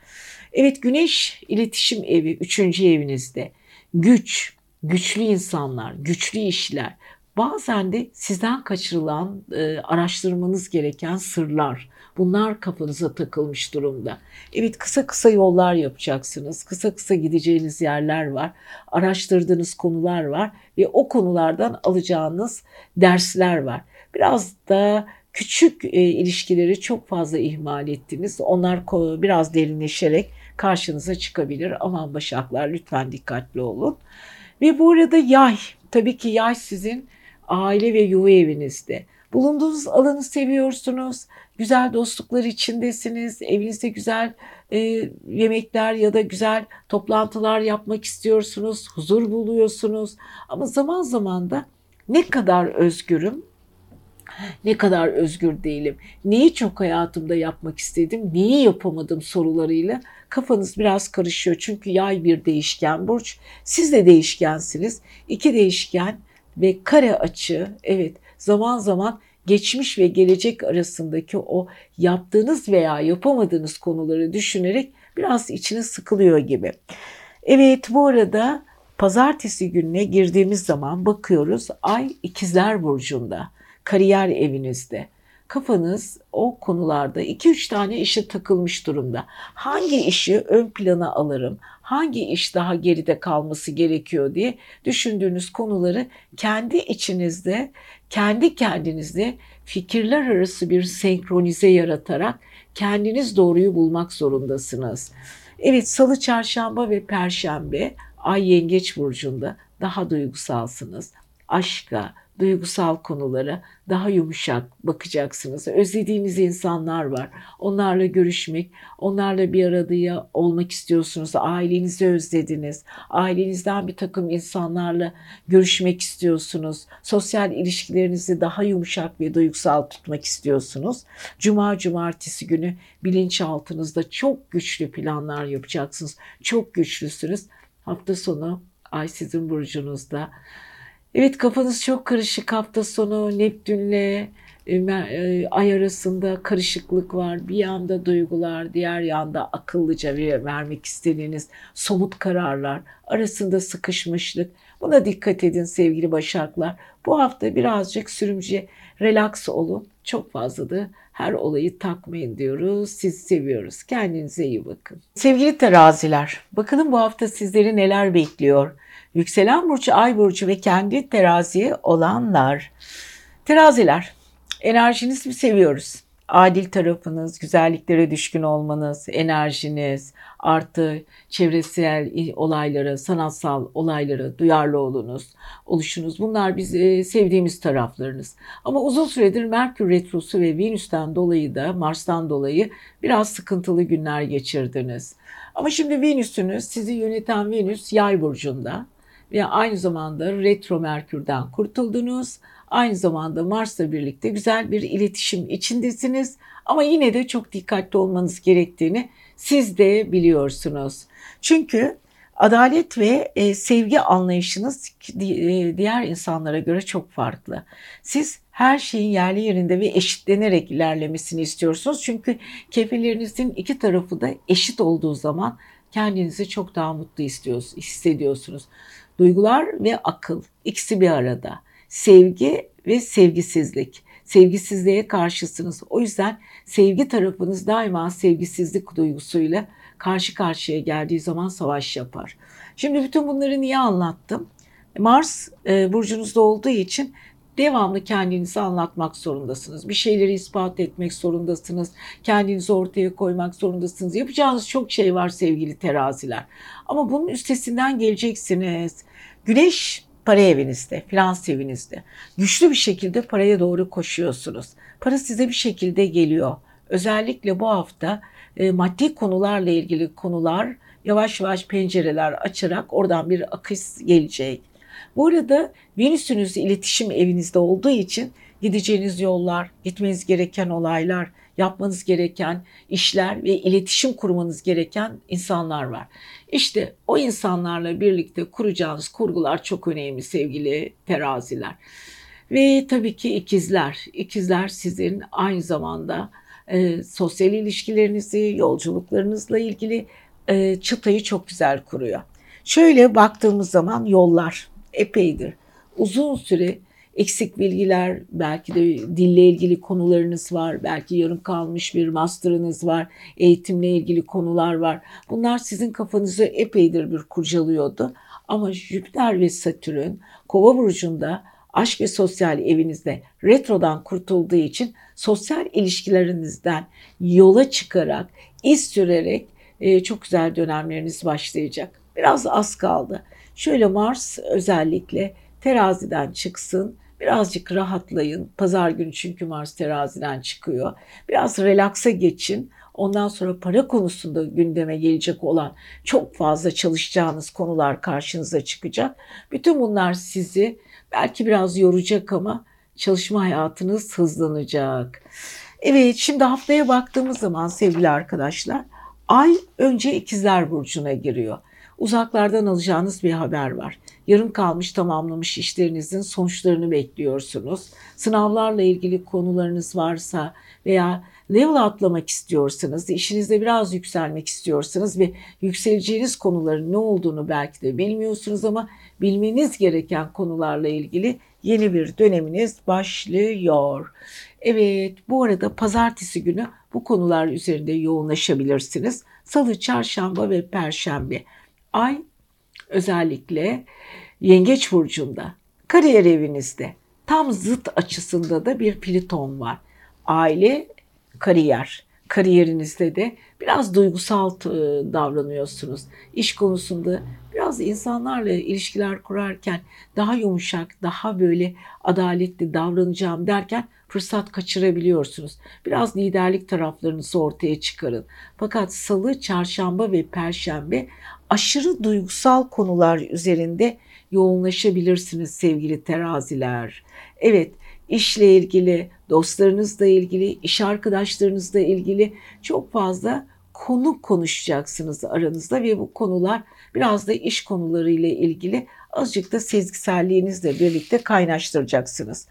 Evet, Güneş iletişim evi üçüncü evinizde. Güç, güçlü insanlar, güçlü işler. Bazen de sizden kaçırılan, e, araştırmanız gereken sırlar. Bunlar kafanıza takılmış durumda. Evet, kısa kısa yollar yapacaksınız. Kısa kısa gideceğiniz yerler var. Araştırdığınız konular var. Ve o konulardan alacağınız dersler var. Biraz da küçük e, ilişkileri çok fazla ihmal ettiniz. Onlar biraz derinleşerek karşınıza çıkabilir. Aman başaklar, lütfen dikkatli olun. Ve burada yay. Tabii ki yay sizin aile ve yuva evinizde. Bulunduğunuz alanı seviyorsunuz. Güzel dostluklar içindesiniz. Evinizde güzel e, yemekler ya da güzel toplantılar yapmak istiyorsunuz. Huzur buluyorsunuz. Ama zaman zaman da ne kadar özgürüm, ne kadar özgür değilim, neyi çok hayatımda yapmak istedim, neyi yapamadım sorularıyla kafanız biraz karışıyor. Çünkü yay bir değişken burç. Siz de değişkensiniz. İki değişken ve kare açı. Evet, zaman zaman geçmiş ve gelecek arasındaki o yaptığınız veya yapamadığınız konuları düşünerek biraz içiniz sıkılıyor gibi. Evet, bu arada pazartesi gününe girdiğimiz zaman bakıyoruz, Ay İkizler Burcu'nda, kariyer evinizde. Kafanız o konularda iki üç tane işe takılmış durumda. Hangi işi ön plana alırım, hangi iş daha geride kalması gerekiyor diye düşündüğünüz konuları kendi içinizde, kendi kendinizde fikirler arası bir senkronize yaratarak kendiniz doğruyu bulmak zorundasınız. Evet, salı, çarşamba ve perşembe Ay Yengeç Burcu'nda daha duygusalsınız. Aşka, duygusal konulara daha yumuşak bakacaksınız. Özlediğiniz insanlar var. Onlarla görüşmek, onlarla bir arada olmak istiyorsunuz. Ailenizi özlediniz. Ailenizden bir takım insanlarla görüşmek istiyorsunuz. Sosyal ilişkilerinizi daha yumuşak ve duygusal tutmak istiyorsunuz. Cuma, cumartesi günü bilinçaltınızda çok güçlü planlar yapacaksınız. Çok güçlüsünüz. Hafta sonu Ay sizin burcunuzda. Evet, kafanız çok karışık hafta sonu. Neptünle Ay arasında karışıklık var. Bir yanda duygular, diğer yanda akıllıca vermek istediğiniz somut kararlar arasında sıkışmışlık. Buna dikkat edin sevgili Başaklar. Bu hafta birazcık sürümce relax olun. Çok fazla da her olayı takmayın diyoruz. Sizi seviyoruz. Kendinize iyi bakın. Sevgili teraziler, bakın bu hafta sizleri neler bekliyor? Yükselen burcu, ay burcu ve kendi terazi olanlar. Teraziler, enerjinizi seviyoruz. Adil tarafınız, güzelliklere düşkün olmanız, enerjiniz, artı çevresel olaylara, sanatsal olaylara duyarlı olunuz, oluşunuz. Bunlar bizi sevdiğimiz taraflarınız. Ama uzun süredir Merkür Retrosu ve Venüs'ten dolayı da Mars'tan dolayı biraz sıkıntılı günler geçirdiniz. Ama şimdi Venüs'ünüz, sizi yöneten Venüs Yay burcunda ve aynı zamanda Retro Merkür'den kurtuldunuz. Aynı zamanda Mars'la birlikte güzel bir iletişim içindesiniz. Ama yine de çok dikkatli olmanız gerektiğini siz de biliyorsunuz. Çünkü adalet ve sevgi anlayışınız diğer insanlara göre çok farklı. Siz her şeyin yerli yerinde ve eşitlenerek ilerlemesini istiyorsunuz. Çünkü kefillerinizin iki tarafı da eşit olduğu zaman kendinizi çok daha mutlu hissediyorsunuz. Duygular ve akıl, ikisi bir arada. Sevgi ve sevgisizlik. Sevgisizliğe karşısınız. O yüzden sevgi tarafınız daima sevgisizlik duygusuyla karşı karşıya geldiği zaman savaş yapar. Şimdi bütün bunları niye anlattım? Mars e, burcunuzda olduğu için devamlı kendinizi anlatmak zorundasınız. Bir şeyleri ispat etmek zorundasınız. Kendinizi ortaya koymak zorundasınız. Yapacağınız çok şey var sevgili teraziler. Ama bunun üstesinden geleceksiniz. Güneş para evinizde, finans evinizde. Güçlü bir şekilde paraya doğru koşuyorsunuz. Para size bir şekilde geliyor. Özellikle bu hafta e, maddi konularla ilgili konular yavaş yavaş pencereler açarak oradan bir akış gelecek. Bu arada Venüs'ünüz iletişim evinizde olduğu için gideceğiniz yollar, gitmeniz gereken olaylar, yapmanız gereken işler ve iletişim kurmanız gereken insanlar var. İşte o insanlarla birlikte kuracağınız kurgular çok önemli sevgili teraziler. Ve tabii ki ikizler. İkizler sizin aynı zamanda e, sosyal ilişkilerinizi, yolculuklarınızla ilgili e, çıtayı çok güzel kuruyor. Şöyle baktığımız zaman yollar epeydir. Uzun süre eksik bilgiler, belki de dille ilgili konularınız var, belki yarım kalmış bir master'ınız var, eğitimle ilgili konular var. Bunlar sizin kafanızı epeydir bir kurcalıyordu. Ama Jüpiter ve Satürn Kova burcunda Aşk ve sosyal evinizde retrodan kurtulduğu için sosyal ilişkilerinizden yola çıkarak, iz sürerek e, çok güzel dönemleriniz başlayacak. Biraz az kaldı. Şöyle Mars özellikle teraziden çıksın. Birazcık rahatlayın. Pazar günü çünkü Mars teraziden çıkıyor. Biraz relaksa geçin. Ondan sonra para konusunda gündeme gelecek olan çok fazla çalışacağınız konular karşınıza çıkacak. Bütün bunlar sizi belki biraz yoracak ama çalışma hayatınız hızlanacak. Evet, şimdi haftaya baktığımız zaman sevgili arkadaşlar, Ay önce İkizler Burcu'na giriyor. Uzaklardan alacağınız bir haber var. Yarım kalmış tamamlamış işlerinizin sonuçlarını bekliyorsunuz. Sınavlarla ilgili konularınız varsa veya level atlamak istiyorsanız, işinizde biraz yükselmek istiyorsanız ve yükseleceğiniz konuların ne olduğunu belki de bilmiyorsunuz ama bilmeniz gereken konularla ilgili yeni bir döneminiz başlıyor. Evet, bu arada pazartesi günü bu konular üzerinde yoğunlaşabilirsiniz. Salı, çarşamba ve perşembe. Ay özellikle Yengeç Burcu'nda, kariyer evinizde, tam zıt açısında da bir Plüton var. Aile, kariyer. Kariyerinizde de biraz duygusal davranıyorsunuz. İş konusunda biraz insanlarla ilişkiler kurarken daha yumuşak, daha böyle adaletli davranacağım derken fırsat kaçırabiliyorsunuz. Biraz liderlik taraflarınızı ortaya çıkarın. Fakat salı, çarşamba ve perşembe aşırı duygusal konular üzerinde yoğunlaşabilirsiniz sevgili teraziler. Evet, işle ilgili, dostlarınızla ilgili, iş arkadaşlarınızla ilgili çok fazla konu konuşacaksınız aranızda ve bu konular biraz da iş konularıyla ilgili, azıcık da sezgiselliğinizle birlikte kaynaştıracaksınız.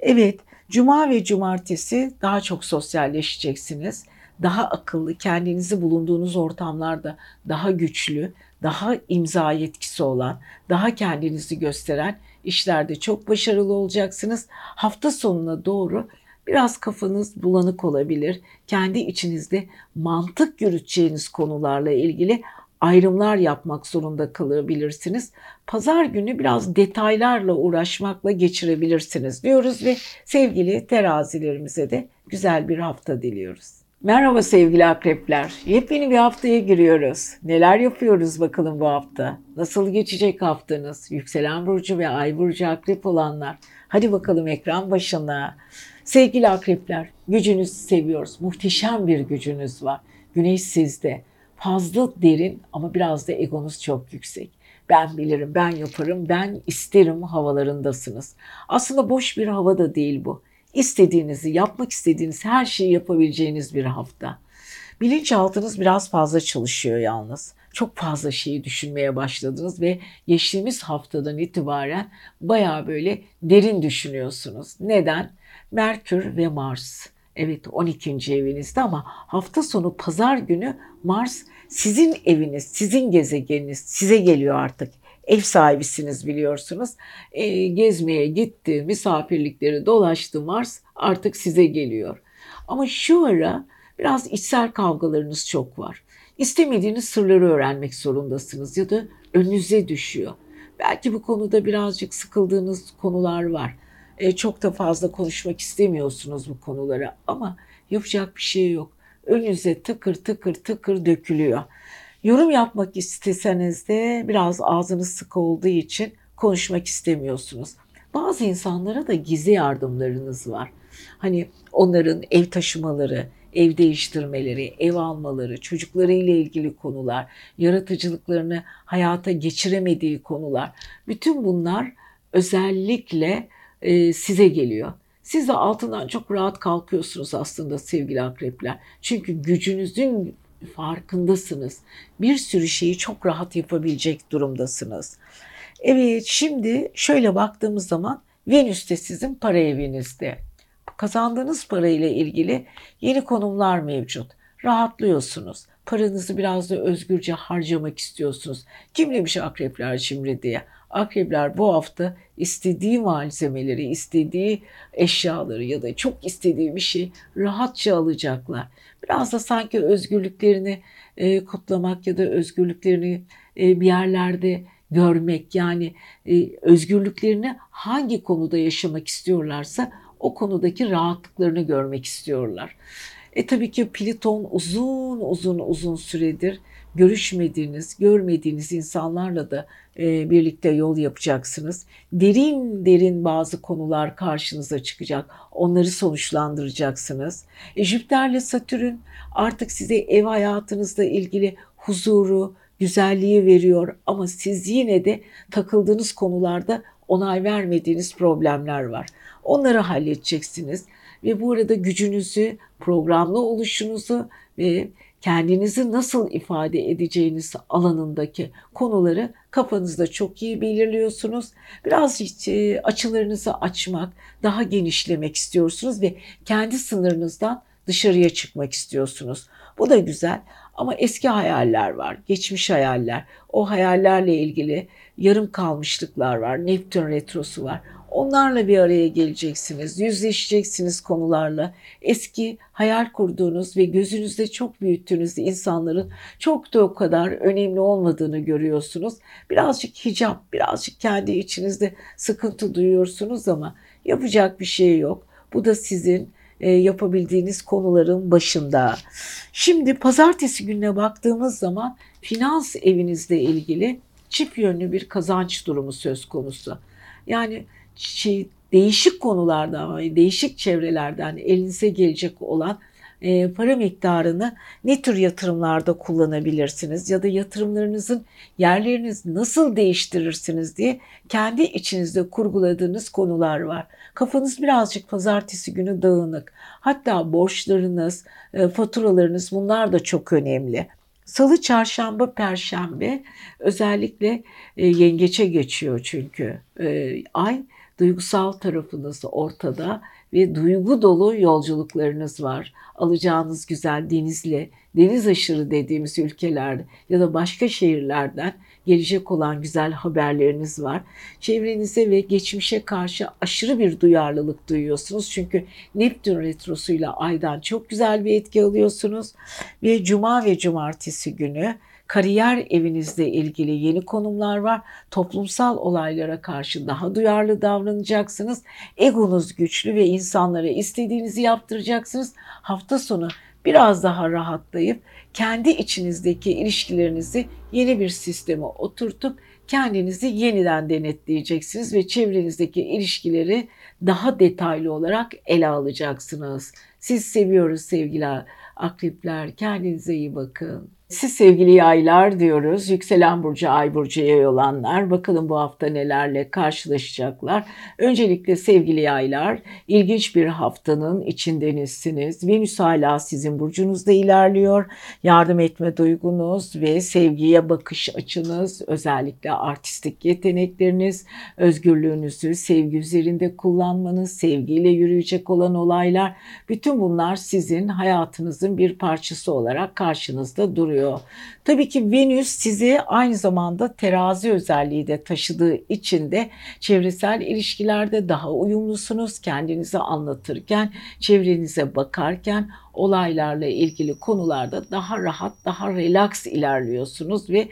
Evet, cuma ve cumartesi daha çok sosyalleşeceksiniz. Daha akıllı, kendinizi bulunduğunuz ortamlarda daha güçlü, daha imza yetkisi olan, daha kendinizi gösteren işlerde çok başarılı olacaksınız. Hafta sonuna doğru biraz kafanız bulanık olabilir. Kendi içinizde mantık yürüteceğiniz konularla ilgili ayrımlar yapmak zorunda kalabilirsiniz. Pazar günü biraz detaylarla uğraşmakla geçirebilirsiniz diyoruz ve sevgili terazilerimize de güzel bir hafta diliyoruz. Merhaba sevgili akrepler. Yepyeni bir haftaya giriyoruz. Neler yapıyoruz bakalım bu hafta? Nasıl geçecek haftanız? Yükselen burcu ve ay burcu akrep olanlar. Hadi bakalım ekran başına. Sevgili akrepler, gücünüzü seviyoruz. Muhteşem bir gücünüz var. Güneş sizde. Fazla derin ama biraz da egonuz çok yüksek. Ben bilirim, ben yaparım, ben isterim havalarındasınız. Aslında boş bir hava da değil bu. İstediğinizi, yapmak istediğiniz her şeyi yapabileceğiniz bir hafta. Bilinçaltınız biraz fazla çalışıyor yalnız. Çok fazla şeyi düşünmeye başladınız ve geçtiğimiz haftadan itibaren bayağı böyle derin düşünüyorsunuz. Neden? Merkür ve Mars. Evet, on ikinci evinizde ama hafta sonu pazar günü Mars sizin eviniz, sizin gezegeniniz, size geliyor artık. Ev sahibisiniz biliyorsunuz. E, gezmeye gitti, misafirlikleri dolaştı Mars artık size geliyor. Ama şu ara biraz içsel kavgalarınız çok var. İstemediğiniz sırları öğrenmek zorundasınız ya da önünüze düşüyor. Belki bu konuda birazcık sıkıldığınız konular var. E, çok da fazla konuşmak istemiyorsunuz bu konulara ama yapacak bir şey yok. Önünüze tıkır tıkır tıkır dökülüyor. Yorum yapmak isteseniz de biraz ağzınız sıkı olduğu için konuşmak istemiyorsunuz. Bazı insanlara da gizli yardımlarınız var. Hani onların ev taşımaları, ev değiştirmeleri, ev almaları, çocuklarıyla ilgili konular, yaratıcılıklarını hayata geçiremediği konular. Bütün bunlar özellikle size geliyor. Siz de altından çok rahat kalkıyorsunuz aslında sevgili akrepler. Çünkü gücünüzün farkındasınız. Bir sürü şeyi çok rahat yapabilecek durumdasınız. Evet, şimdi şöyle baktığımız zaman Venüs de sizin para evinizde. Kazandığınız parayla ilgili yeni konumlar mevcut. Rahatlıyorsunuz. Paranızı biraz da özgürce harcamak istiyorsunuz. Kim demiş akrepler şimdi diye. Akrepler bu hafta istediği malzemeleri, istediği eşyaları ya da çok istediği bir şey rahatça alacaklar. Biraz da sanki özgürlüklerini e, kutlamak ya da özgürlüklerini e, bir yerlerde görmek, yani özgürlüklerini hangi konuda yaşamak istiyorlarsa o konudaki rahatlıklarını görmek istiyorlar. E tabii ki Plüton uzun uzun uzun süredir görüşmediğiniz, görmediğiniz insanlarla da e, birlikte yol yapacaksınız. Derin derin bazı konular karşınıza çıkacak. Onları sonuçlandıracaksınız. E, Jüpiter'le Satürn artık size ev hayatınızla ilgili huzuru, güzelliği veriyor ama siz yine de takıldığınız konularda onay vermediğiniz problemler var. Onları halledeceksiniz ve bu arada gücünüzü, programlı oluşunuzu ve kendinizi nasıl ifade edeceğiniz alanındaki konuları kafanızda çok iyi belirliyorsunuz. Biraz açılarınızı açmak, daha genişlemek istiyorsunuz ve kendi sınırınızdan dışarıya çıkmak istiyorsunuz. Bu da güzel ama eski hayaller var, geçmiş hayaller. O hayallerle ilgili yarım kalmışlıklar var, Neptün retrosu var. Onlarla bir araya geleceksiniz, yüzleşeceksiniz konularla. Eski hayal kurduğunuz ve gözünüzde çok büyüttüğünüz insanların çok da o kadar önemli olmadığını görüyorsunuz. Birazcık hicap, birazcık kendi içinizde sıkıntı duyuyorsunuz ama yapacak bir şey yok. Bu da sizin yapabildiğiniz konuların başında. Şimdi pazartesi gününe baktığımız zaman finans evinizle ilgili çift yönlü bir kazanç durumu söz konusu. Yani şey, değişik konulardan, değişik çevrelerden elinize gelecek olan e, para miktarını ne tür yatırımlarda kullanabilirsiniz ya da yatırımlarınızın yerleriniz nasıl değiştirirsiniz diye kendi içinizde kurguladığınız konular var. Kafanız birazcık pazartesi günü dağınık. Hatta borçlarınız, e, faturalarınız, bunlar da çok önemli. Salı, çarşamba, perşembe özellikle e, yengeçe geçiyor çünkü e, ay. Duygusal tarafınız ortada ve duygu dolu yolculuklarınız var. Alacağınız güzel denizle, deniz aşırı dediğimiz ülkelerde ya da başka şehirlerden gelecek olan güzel haberleriniz var. Çevrenize ve geçmişe karşı aşırı bir duyarlılık duyuyorsunuz. Çünkü Neptün retrosuyla aydan çok güzel bir etki alıyorsunuz. Ve cuma ve cumartesi günü kariyer evinizle ilgili yeni konumlar var. Toplumsal olaylara karşı daha duyarlı davranacaksınız. Egonuz güçlü ve insanlara istediğinizi yaptıracaksınız. Hafta sonu biraz daha rahatlayıp kendi içinizdeki ilişkilerinizi yeni bir sisteme oturtup kendinizi yeniden denetleyeceksiniz ve çevrenizdeki ilişkileri daha detaylı olarak ele alacaksınız. Siz seviyoruz sevgili akrepler. Kendinize iyi bakın. Siz sevgili yaylar diyoruz. Yükselen burcu, ay burcu yay olanlar. Bakalım bu hafta nelerle karşılaşacaklar. Öncelikle sevgili yaylar, ilginç bir haftanın içindenizsiniz. Venüs hala sizin burcunuzda ilerliyor. Yardım etme duygunuz ve sevgiye bakış açınız, özellikle artistik yetenekleriniz, özgürlüğünüzü sevgi üzerinde kullanmanız, sevgiyle yürüyecek olan olaylar, bütün bunlar sizin hayatınızın bir parçası olarak karşınızda duruyor. Tabii ki Venüs sizi aynı zamanda terazi özelliği de taşıdığı için de çevresel ilişkilerde daha uyumlusunuz. Kendinizi anlatırken, çevrenize bakarken olaylarla ilgili konularda daha rahat, daha relax ilerliyorsunuz ve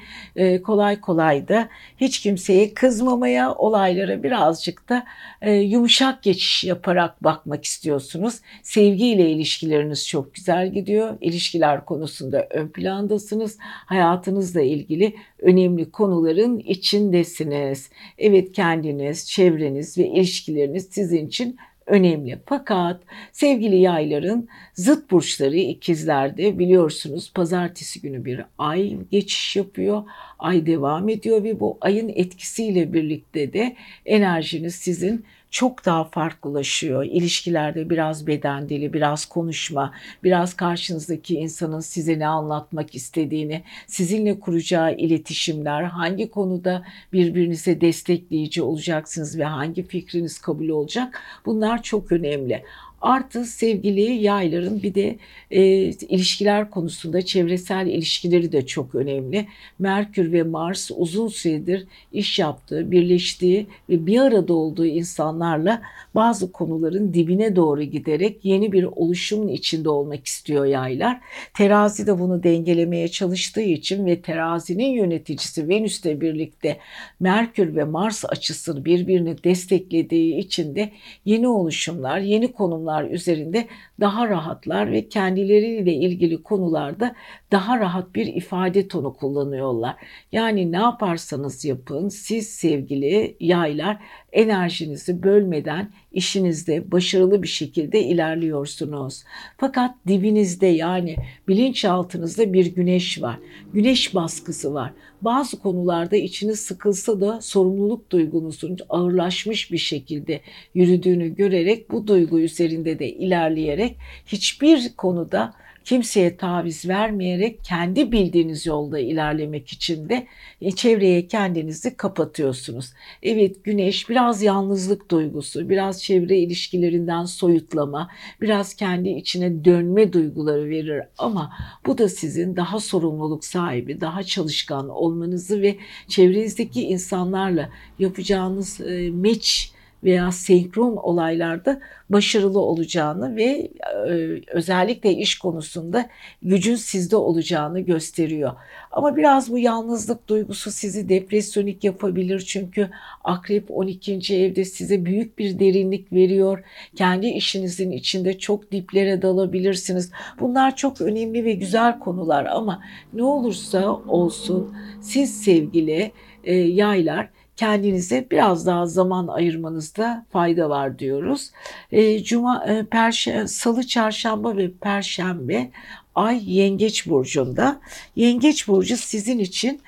kolay kolay da hiç kimseye kızmamaya, olaylara birazcık da yumuşak geçiş yaparak bakmak istiyorsunuz. Sevgiyle ilişkileriniz çok güzel gidiyor. İlişkiler konusunda ön plandasınız. Hayatınızla ilgili önemli konuların içindesiniz. Evet, kendiniz, çevreniz ve ilişkileriniz sizin için önemli. Fakat sevgili yayların zıt burçları ikizlerde, biliyorsunuz pazartesi günü bir ay geçiş yapıyor. Ay devam ediyor ve bu ayın etkisiyle birlikte de enerjiniz sizin çok daha farklılaşıyor. İlişkilerde biraz beden dili, biraz konuşma, biraz karşınızdaki insanın size ne anlatmak istediğini, sizinle kuracağı iletişimler, hangi konuda birbirinize destekleyici olacaksınız ve hangi fikriniz kabul olacak, bunlar çok önemli. Artı sevgili yayların bir de e, ilişkiler konusunda çevresel ilişkileri de çok önemli. Merkür ve Mars uzun süredir iş yaptığı, birleştiği ve bir arada olduğu insanlarla bazı konuların dibine doğru giderek yeni bir oluşumun içinde olmak istiyor yaylar. Terazi de bunu dengelemeye çalıştığı için ve terazinin yöneticisi Venüs'le birlikte Merkür ve Mars açısını birbirini desteklediği için de yeni oluşumlar, yeni konumlar üzerinde daha rahatlar ve kendileriyle ilgili konularda daha rahat bir ifade tonu kullanıyorlar. Yani ne yaparsanız yapın, siz sevgili yaylar enerjinizi bölmeden işinizde başarılı bir şekilde ilerliyorsunuz. Fakat dibinizde, yani bilinçaltınızda bir güneş var. Güneş baskısı var. Bazı konularda içiniz sıkılsa da sorumluluk duygunuzun ağırlaşmış bir şekilde yürüdüğünü görerek bu duygu üzerinde de ilerleyerek hiçbir konuda kimseye taviz vermeyerek kendi bildiğiniz yolda ilerlemek için de çevreye kendinizi kapatıyorsunuz. Evet, güneş biraz yalnızlık duygusu, biraz çevre ilişkilerinden soyutlama, biraz kendi içine dönme duyguları verir ama bu da sizin daha sorumluluk sahibi, daha çalışkan olmanızı ve çevrenizdeki insanlarla yapacağınız meç veya senkron olaylarda başarılı olacağını ve özellikle iş konusunda gücün sizde olacağını gösteriyor. Ama biraz bu yalnızlık duygusu sizi depresyonik yapabilir. Çünkü Akrep on ikinci evde size büyük bir derinlik veriyor. Kendi işinizin içinde çok diplere dalabilirsiniz. Bunlar çok önemli ve güzel konular ama ne olursa olsun siz sevgili yaylar, kendinize biraz daha zaman ayırmanızda fayda var diyoruz. Cuma, Perşembe, Salı, Çarşamba ve Perşembe ay Yengeç Burcu'nda. Yengeç Burcu sizin için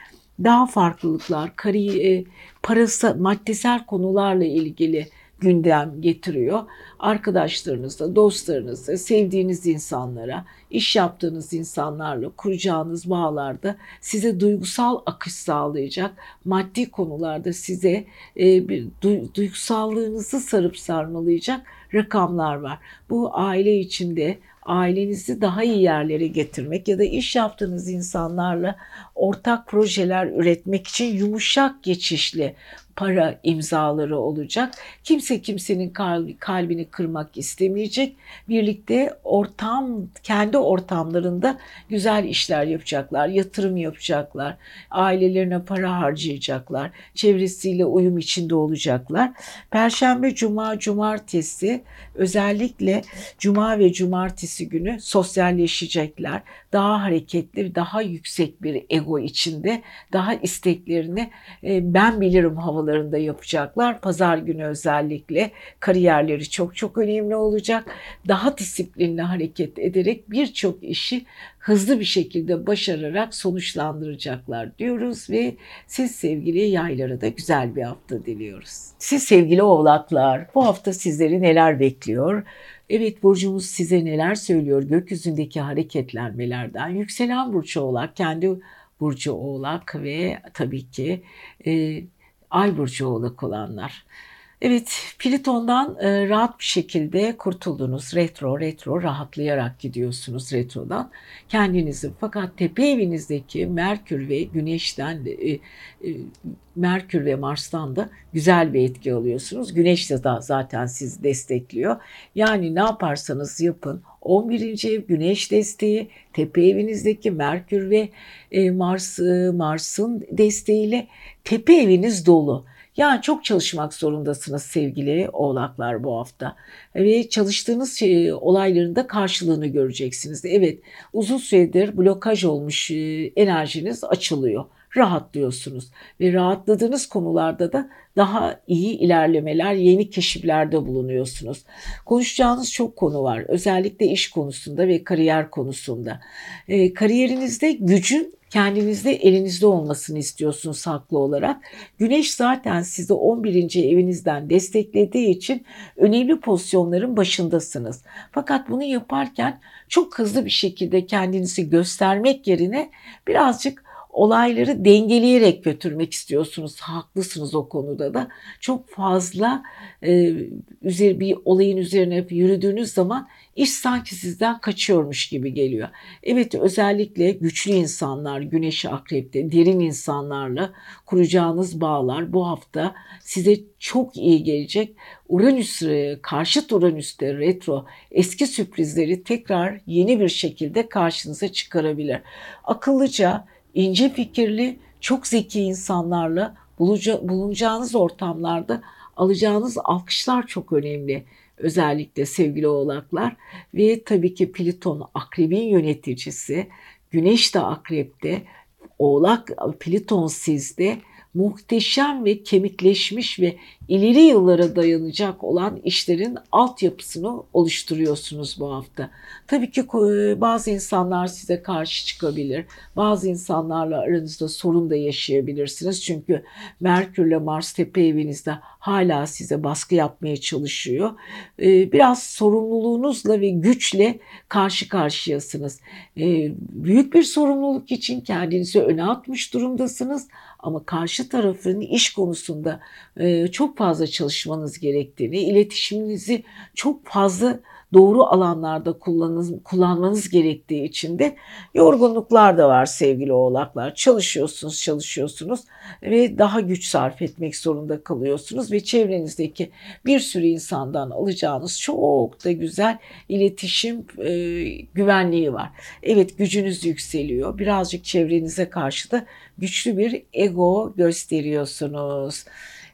daha farklılıklar, kariyer, parası, maddesel konularla ilgili gündem getiriyor. Arkadaşlarınızla, dostlarınızla, sevdiğiniz insanlara, iş yaptığınız insanlarla kuracağınız bağlarda size duygusal akış sağlayacak. Maddi konularda size e, bir du- duygusallığınızı sarıp sarmalayacak rakamlar var. Bu aile içinde ailenizi daha iyi yerlere getirmek ya da iş yaptığınız insanlarla ortak projeler üretmek için yumuşak geçişli para imzaları olacak. Kimse kimsenin kalbini kırmak istemeyecek. Birlikte ortam, kendi ortamlarında güzel işler yapacaklar, yatırım yapacaklar, ailelerine para harcayacaklar, çevresiyle uyum içinde olacaklar. Perşembe, Cuma, Cumartesi, özellikle Cuma ve Cumartesi günü sosyalleşecekler. Daha hareketli, daha yüksek bir ego içinde, daha isteklerini ben bilirim havalı yapacaklar. Pazar günü özellikle kariyerleri çok çok önemli olacak. Daha disiplinli hareket ederek birçok işi hızlı bir şekilde başararak sonuçlandıracaklar diyoruz ve siz sevgili yaylara da güzel bir hafta diliyoruz. Siz sevgili oğlaklar, bu hafta sizleri neler bekliyor? Evet, burcumuz size neler söylüyor? Gökyüzündeki hareketlenmelerden yükselen burcu oğlak, kendi burcu oğlak ve tabii ki e, Ay burcu oğlak olanlar. Evet, Plüton'dan e, rahat bir şekilde kurtuldunuz. Retro retro rahatlayarak gidiyorsunuz retrodan. Kendinizi fakat tepe evinizdeki Merkür ve Güneş'ten e, e, Merkür ve Mars'tan da güzel bir etki alıyorsunuz. Güneş de zaten sizi destekliyor. Yani ne yaparsanız yapın. on birinci ev Güneş desteği, tepe evinizdeki Merkür ve e, Mars e, Mars'ın desteğiyle tepe eviniz dolu. Yani çok çalışmak zorundasınız sevgili oğlaklar bu hafta. Ve çalıştığınız şey, olayların da karşılığını göreceksiniz. Evet, uzun süredir blokaj olmuş enerjiniz açılıyor. Rahatlıyorsunuz ve rahatladığınız konularda da daha iyi ilerlemeler, yeni keşiflerde bulunuyorsunuz. Konuşacağınız çok konu var. Özellikle iş konusunda ve kariyer konusunda. E, kariyerinizde gücün kendinizde, elinizde olmasını istiyorsunuz haklı olarak. Güneş zaten sizi on birinci evinizden desteklediği için önemli pozisyonların başındasınız. Fakat bunu yaparken çok hızlı bir şekilde kendinizi göstermek yerine birazcık olayları dengeleyerek götürmek istiyorsunuz. Haklısınız o konuda da. Çok fazla e, bir olayın üzerine yürüdüğünüz zaman iş sanki sizden kaçıyormuş gibi geliyor. Evet, özellikle güçlü insanlar, Güneş'i Akrep'te, derin insanlarla kuracağınız bağlar bu hafta size çok iyi gelecek. Uranüs, karşıt Uranüs'te retro eski sürprizleri tekrar yeni bir şekilde karşınıza çıkarabilir. Akıllıca, ince fikirli, çok zeki insanlarla bulunacağınız ortamlarda alacağınız alkışlar çok önemli. Özellikle sevgili oğlaklar ve tabii ki Plüton akrebin yöneticisi, Güneş de akrepte, oğlak Plüton sizde. Muhteşem ve kemikleşmiş ve ileri yıllara dayanacak olan işlerin altyapısını oluşturuyorsunuz bu hafta. Tabii ki bazı insanlar size karşı çıkabilir. Bazı insanlarla aranızda sorun da yaşayabilirsiniz. Çünkü Merkür'le Mars tepe evinizde hala size baskı yapmaya çalışıyor. Biraz sorumluluğunuzla ve güçle karşı karşıyasınız. Büyük bir sorumluluk için kendinizi öne atmış durumdasınız. Ama karşı tarafın iş konusunda çok fazla çalışmanız gerektiğini, iletişiminizi çok fazla doğru alanlarda kullanmanız gerektiği için de yorgunluklar da var sevgili oğlaklar. Çalışıyorsunuz, çalışıyorsunuz ve daha güç sarf etmek zorunda kalıyorsunuz ve çevrenizdeki bir sürü insandan alacağınız çok da güzel iletişim e, güvenliği var. Evet, gücünüz yükseliyor. Birazcık çevrenize karşı da güçlü bir ego gösteriyorsunuz.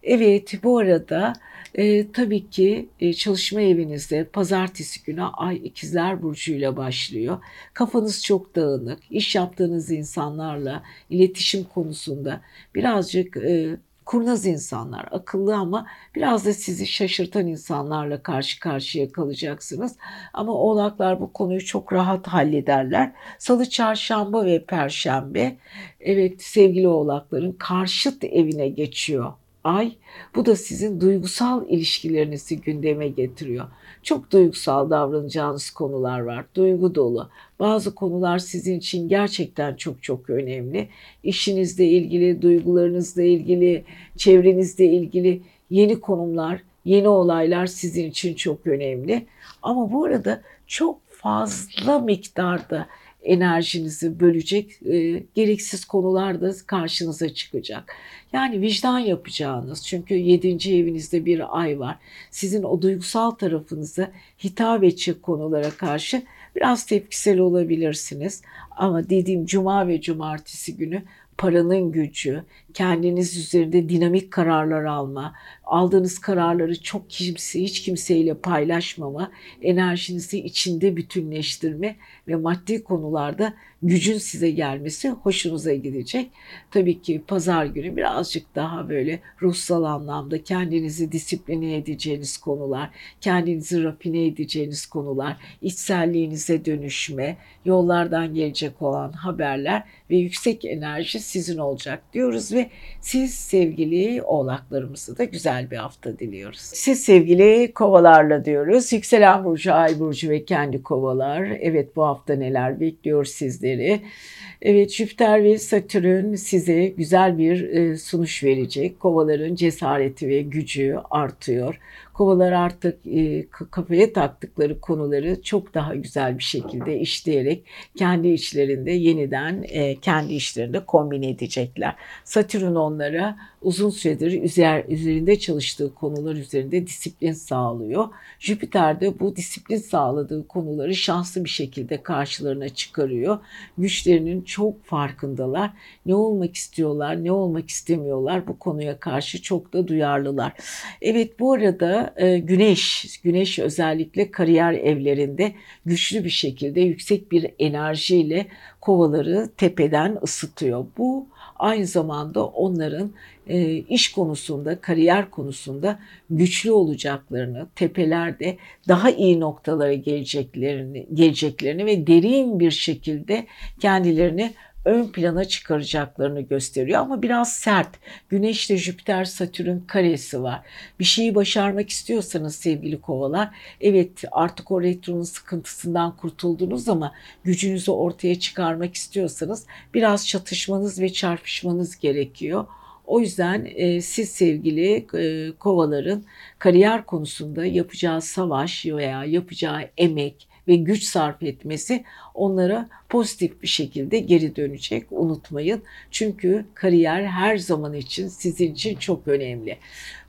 Evet, bu arada e, tabii ki e, çalışma evinizde pazartesi günü Ay İkizler Burcu'yla başlıyor. Kafanız çok dağınık, iş yaptığınız insanlarla iletişim konusunda birazcık e, kurnaz insanlar, akıllı ama biraz da sizi şaşırtan insanlarla karşı karşıya kalacaksınız. Ama oğlaklar bu konuyu çok rahat hallederler. Salı, çarşamba ve perşembe, evet sevgili oğlakların karşıt evine geçiyor Ay. Bu da sizin duygusal ilişkilerinizi gündeme getiriyor. Çok duygusal davranacağınız konular var. Duygu dolu. Bazı konular sizin için gerçekten çok çok önemli. İşinizle ilgili, duygularınızla ilgili, çevrenizle ilgili yeni konumlar, yeni olaylar sizin için çok önemli. Ama bu arada çok fazla miktarda enerjinizi bölecek e, gereksiz konular da karşınıza çıkacak. Yani vicdan yapacağınız, çünkü yedinci evinizde bir ay var. Sizin o duygusal tarafınıza hitap edecek konulara karşı biraz tepkisel olabilirsiniz. Ama dediğim cuma ve cumartesi günü paranın gücü, kendiniz üzerinde dinamik kararlar alma, aldığınız kararları çok kimse, hiç kimseyle paylaşmama, enerjinizi içinde bütünleştirme ve maddi konularda gücün size gelmesi hoşunuza gidecek. Tabii ki pazar günü birazcık daha böyle ruhsal anlamda kendinizi disipline edeceğiniz konular, kendinizi rafine edeceğiniz konular, içselliğinize dönüşme, yollardan gelecek olan haberler ve yüksek enerji sizin olacak diyoruz ve siz sevgili oğlaklarımızı da güzel bir hafta diliyoruz. Siz sevgili kovalarla diyoruz. Yükselen burcu, ay burcu ve kendi kovalar. Evet, bu hafta neler bekliyor sizleri? Evet, Jüpiter ve Satürn size güzel bir sunuş verecek. Kovaların cesareti ve gücü artıyor. Kovalar artık kafaya taktıkları konuları çok daha güzel bir şekilde işleyerek kendi içlerinde yeniden kendi işlerinde kombine edecekler. Satürn onlara uzun süredir üzerinde çalıştığı konular üzerinde disiplin sağlıyor. Jüpiter de bu disiplin sağladığı konuları şanslı bir şekilde karşılarına çıkarıyor. Güçlerinin çok farkındalar. Ne olmak istiyorlar, ne olmak istemiyorlar, bu konuya karşı çok da duyarlılar. Evet, bu arada Güneş, Güneş özellikle kariyer evlerinde güçlü bir şekilde yüksek bir enerjiyle kovaları tepeden ısıtıyor. Bu aynı zamanda onların iş konusunda, kariyer konusunda güçlü olacaklarını, tepelerde daha iyi noktalara geleceklerini, geleceklerini ve derin bir şekilde kendilerini ön plana çıkaracaklarını gösteriyor ama biraz sert. Güneşle Jüpiter Satürn karesi var. Bir şeyi başarmak istiyorsanız sevgili kovalar, evet artık o retronun sıkıntısından kurtuldunuz ama gücünüzü ortaya çıkarmak istiyorsanız biraz çatışmanız ve çarpışmanız gerekiyor. O yüzden e, siz sevgili e, kovaların kariyer konusunda yapacağı savaş veya yapacağı emek ve güç sarf etmesi onlara pozitif bir şekilde geri dönecek. Unutmayın. Çünkü kariyer her zaman için sizin için çok önemli.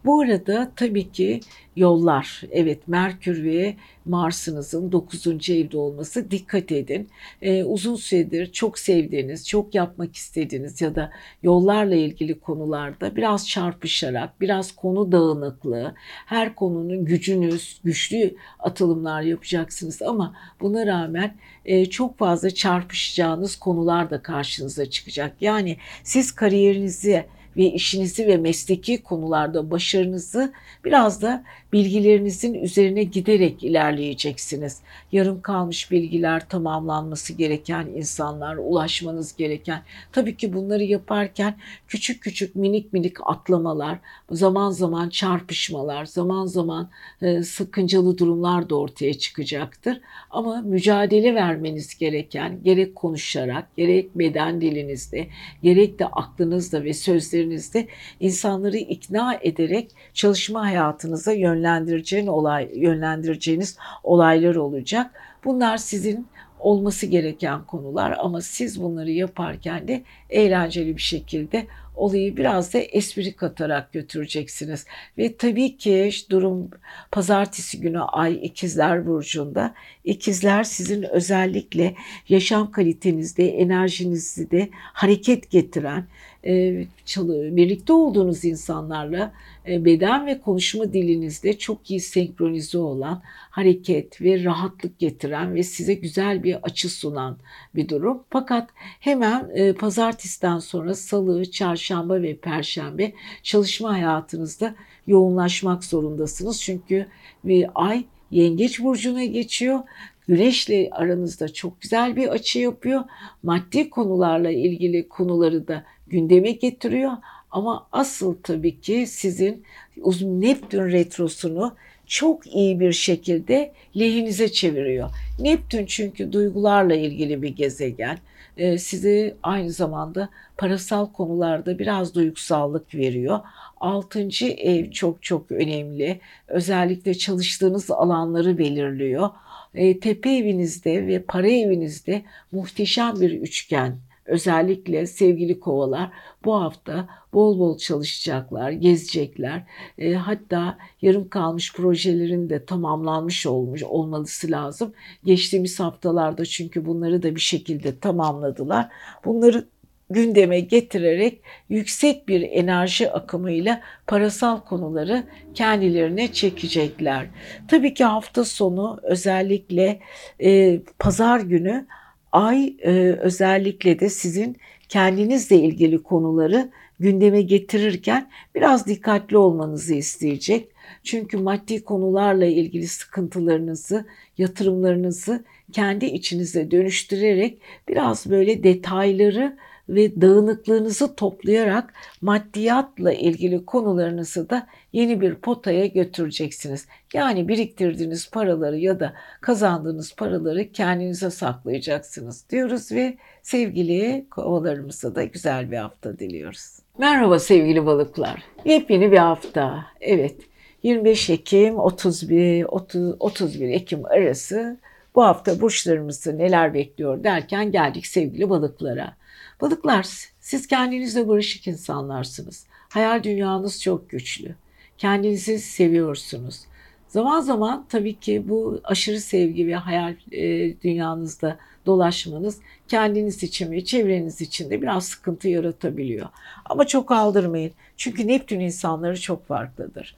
Bu arada tabii ki yollar. Evet, Merkür ve Mars'ınızın dokuzuncu evde olması, dikkat edin. Ee, uzun süredir çok sevdiğiniz, çok yapmak istediğiniz ya da yollarla ilgili konularda biraz çarpışarak, biraz konu dağınıklığı, her konunun gücünüz, güçlü atılımlar yapacaksınız ama buna rağmen e, çok fazla çarpışacağınız konular da karşınıza çıkacak. Yani siz kariyerinizi ve işinizi ve mesleki konularda başarınızı biraz da bilgilerinizin üzerine giderek ilerleyeceksiniz. Yarım kalmış bilgiler, tamamlanması gereken insanlar, ulaşmanız gereken. Tabii ki bunları yaparken küçük küçük minik minik atlamalar, zaman zaman çarpışmalar, zaman zaman sıkıntılı durumlar da ortaya çıkacaktır. Ama mücadele vermeniz gereken, gerek konuşarak, gerek beden dilinizde, gerek de aklınızda ve sözlerinizde insanları ikna ederek çalışma hayatınıza yönlendireceğin olay, yönlendireceğiniz olaylar olacak. Bunlar sizin olması gereken konular ama siz bunları yaparken de eğlenceli bir şekilde olayı biraz da espri katarak götüreceksiniz. Ve tabii ki durum pazartesi günü ay ikizler burcunda. İkizler sizin özellikle yaşam kalitenizde, enerjinizi de hareket getiren, birlikte olduğunuz insanlarla beden ve konuşma dilinizde çok iyi senkronize olan, hareket ve rahatlık getiren ve size güzel bir açı sunan bir durum. Fakat hemen pazartesiden sonra salı, çarşamba ve perşembe çalışma hayatınızda yoğunlaşmak zorundasınız. Çünkü bir ay Yengeç burcuna geçiyor. Güneşle aranızda çok güzel bir açı yapıyor. Maddi konularla ilgili konuları da gündeme getiriyor. Ama asıl tabii ki sizin uzun Neptün retrosunu çok iyi bir şekilde lehinize çeviriyor. Neptün çünkü duygularla ilgili bir gezegen. Ee, size aynı zamanda parasal konularda biraz duygusallık veriyor. Altıncı ev çok çok önemli. Özellikle çalıştığınız alanları belirliyor. Ee, tepe evinizde ve para evinizde muhteşem bir üçgen. Özellikle sevgili kovalar bu hafta bol bol çalışacaklar, gezecekler. E, hatta yarım kalmış projelerin de tamamlanmış olmuş olması lazım. Geçtiğimiz haftalarda çünkü bunları da bir şekilde tamamladılar. Bunları gündeme getirerek yüksek bir enerji akımıyla parasal konuları kendilerine çekecekler. Tabii ki hafta sonu özellikle e, pazar günü ay e, özellikle de sizin kendinizle ilgili konuları gündeme getirirken biraz dikkatli olmanızı isteyecek. Çünkü maddi konularla ilgili sıkıntılarınızı, yatırımlarınızı kendi içinize dönüştürerek biraz böyle detayları ve dağınıklığınızı toplayarak maddiyatla ilgili konularınızı da yeni bir potaya götüreceksiniz. Yani biriktirdiğiniz paraları ya da kazandığınız paraları kendinize saklayacaksınız diyoruz ve sevgili kovalarımıza da güzel bir hafta diliyoruz. Merhaba sevgili balıklar. Yepyeni bir hafta. Evet, yirmi beş Ekim otuz bir otuz, otuz bir Ekim arası bu hafta burçlarımızı neler bekliyor derken geldik sevgili balıklara. Balıklar, siz kendinizle barışık insanlarsınız. Hayal dünyanız çok güçlü. Kendinizi seviyorsunuz. Zaman zaman tabii ki bu aşırı sevgi ve hayal e, dünyanızda dolaşmanız kendiniz için ve çevreniz için de biraz sıkıntı yaratabiliyor. Ama çok aldırmayın. Çünkü Neptün insanları çok farklıdır.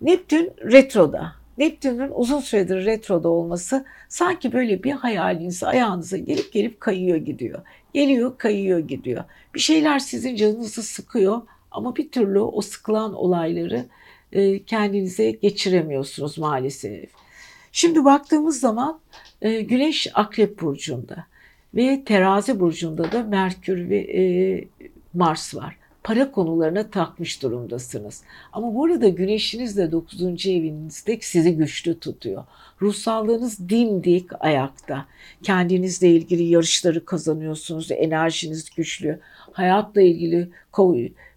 Neptün retroda. Neptün'ün uzun süredir retroda olması sanki böyle bir hayaliniz ayağınıza gelip gelip kayıyor gidiyor. Geliyor, kayıyor gidiyor. Bir şeyler sizin canınızı sıkıyor ama bir türlü o sıkılan olayları kendinize geçiremiyorsunuz maalesef. Şimdi baktığımız zaman Güneş Akrep burcunda. Ve Terazi burcunda da Merkür ve e, Mars var. Para konularına takmış durumdasınız. Ama bu arada güneşiniz de dokuzuncu evinizde sizi güçlü tutuyor. Ruhsallığınız dimdik ayakta. Kendinizle ilgili yarışları kazanıyorsunuz. Enerjiniz güçlü. Hayatla ilgili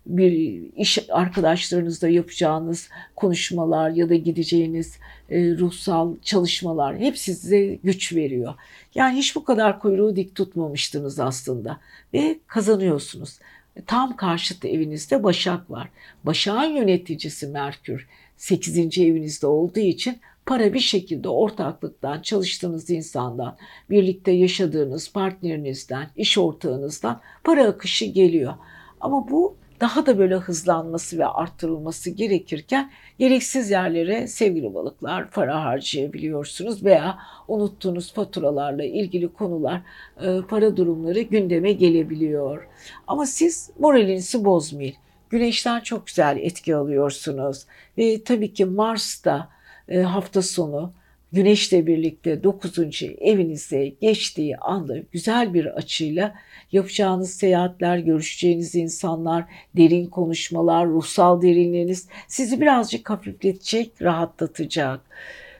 bir iş arkadaşlarınızla yapacağınız konuşmalar ya da gideceğiniz ruhsal çalışmalar hepsi size güç veriyor. Yani hiç bu kadar kuyruğu dik tutmamıştınız aslında. Ve kazanıyorsunuz. Tam karşıt evinizde Başak var. Başak'ın yöneticisi Merkür sekizinci evinizde olduğu için para bir şekilde ortaklıktan, çalıştığınız insandan, birlikte yaşadığınız partnerinizden, iş ortağınızdan para akışı geliyor. Ama bu daha da böyle hızlanması ve arttırılması gerekirken gereksiz yerlere sevgili balıklar para harcayabiliyorsunuz veya unuttuğunuz faturalarla ilgili konular, para durumları gündeme gelebiliyor. Ama siz moralinizi bozmayın. Güneşten çok güzel etki alıyorsunuz. Ve tabii ki Mars'ta hafta sonu Güneşle birlikte dokuzuncu evinize geçtiği anda güzel bir açıyla yapacağınız seyahatler, görüşeceğiniz insanlar, derin konuşmalar, ruhsal derinliğiniz sizi birazcık hafifletecek, rahatlatacak.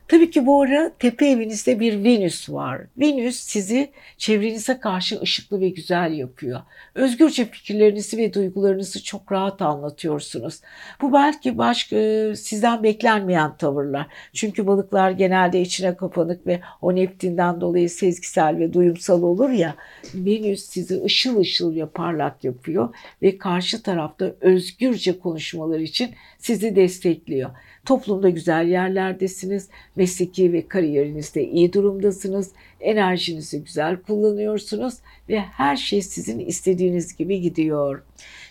Tabii ki bu ara tepe evinizde bir Venüs var. Venüs sizi çevrenize karşı ışıklı ve güzel yapıyor. Özgürce fikirlerinizi ve duygularınızı çok rahat anlatıyorsunuz. Bu belki başka sizden beklenmeyen tavırlar. Çünkü balıklar genelde içine kapanık ve o Neptün'den dolayı sezgisel ve duyumsal olur ya. Venüs sizi ışıl ışıl ve parlak yapıyor ve karşı tarafta özgürce konuşmalar için sizi destekliyor. Toplumda güzel yerlerdesiniz. Mesleki ve kariyerinizde iyi durumdasınız. Enerjinizi güzel kullanıyorsunuz ve her şey sizin istediğiniz gibi gidiyor.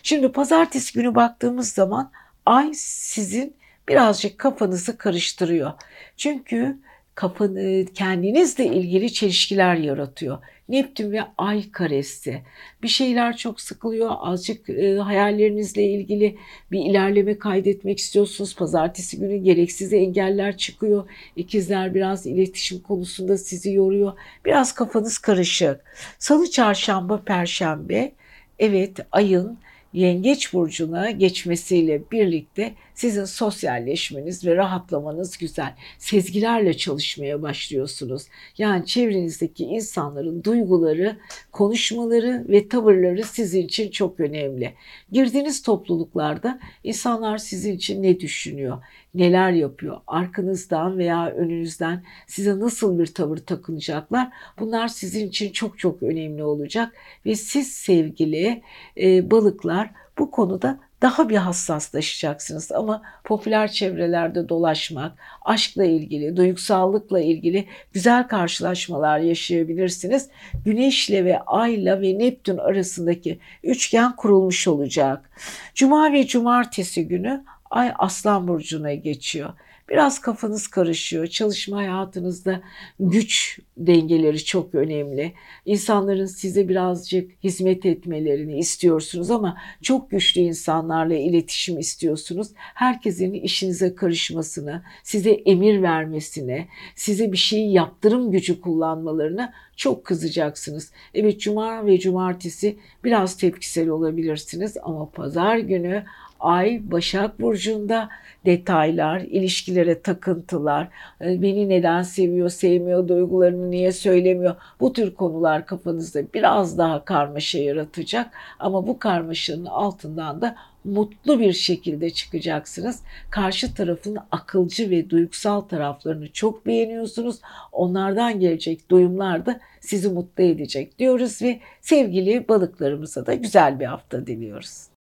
Şimdi pazartesi günü baktığımız zaman ay sizin birazcık kafanızı karıştırıyor. Çünkü kafanı, kendinizle ilgili çelişkiler yaratıyor. Neptün ve ay karesi. Bir şeyler çok sıkılıyor. Azıcık e, hayallerinizle ilgili bir ilerleme kaydetmek istiyorsunuz. Pazartesi günü gereksiz engeller çıkıyor. İkizler biraz iletişim konusunda sizi yoruyor. Biraz kafanız karışık. Salı, çarşamba, perşembe. Evet, ayın Yengeç burcuna geçmesiyle birlikte sizin sosyalleşmeniz ve rahatlamanız güzel. Sezgilerle çalışmaya başlıyorsunuz. Yani çevrenizdeki insanların duyguları, konuşmaları ve tavırları sizin için çok önemli. Girdiğiniz topluluklarda insanlar sizin için ne düşünüyor, neler yapıyor, arkanızdan veya önünüzden size nasıl bir tavır takınacaklar, bunlar sizin için çok çok önemli olacak. Ve siz sevgili e, balıklar bu konuda daha bir hassaslaşacaksınız. Ama popüler çevrelerde dolaşmak, aşkla ilgili, duygusallıkla ilgili güzel karşılaşmalar yaşayabilirsiniz. Güneşle ve Ay'la ve Neptün arasındaki üçgen kurulmuş olacak. Cuma ve cumartesi günü Ay Aslan burcuna geçiyor. Biraz kafanız karışıyor. Çalışma hayatınızda güç dengeleri çok önemli. İnsanların size birazcık hizmet etmelerini istiyorsunuz ama çok güçlü insanlarla iletişim istiyorsunuz. Herkesin işinize karışmasını, size emir vermesine, size bir şeyi yaptırım gücü kullanmalarını çok kızacaksınız. Evet, cuma ve cumartesi biraz tepkisel olabilirsiniz ama pazar günü Ay Başak burcunda detaylar, ilişkilere takıntılar, beni neden seviyor, sevmiyor, duygularını niye söylemiyor, bu tür konular kafanızda biraz daha karmaşa yaratacak. Ama bu karmaşanın altından da mutlu bir şekilde çıkacaksınız. Karşı tarafın akılcı ve duygusal taraflarını çok beğeniyorsunuz. Onlardan gelecek duyumlar da sizi mutlu edecek diyoruz ve sevgili balıklarımıza da güzel bir hafta diliyoruz.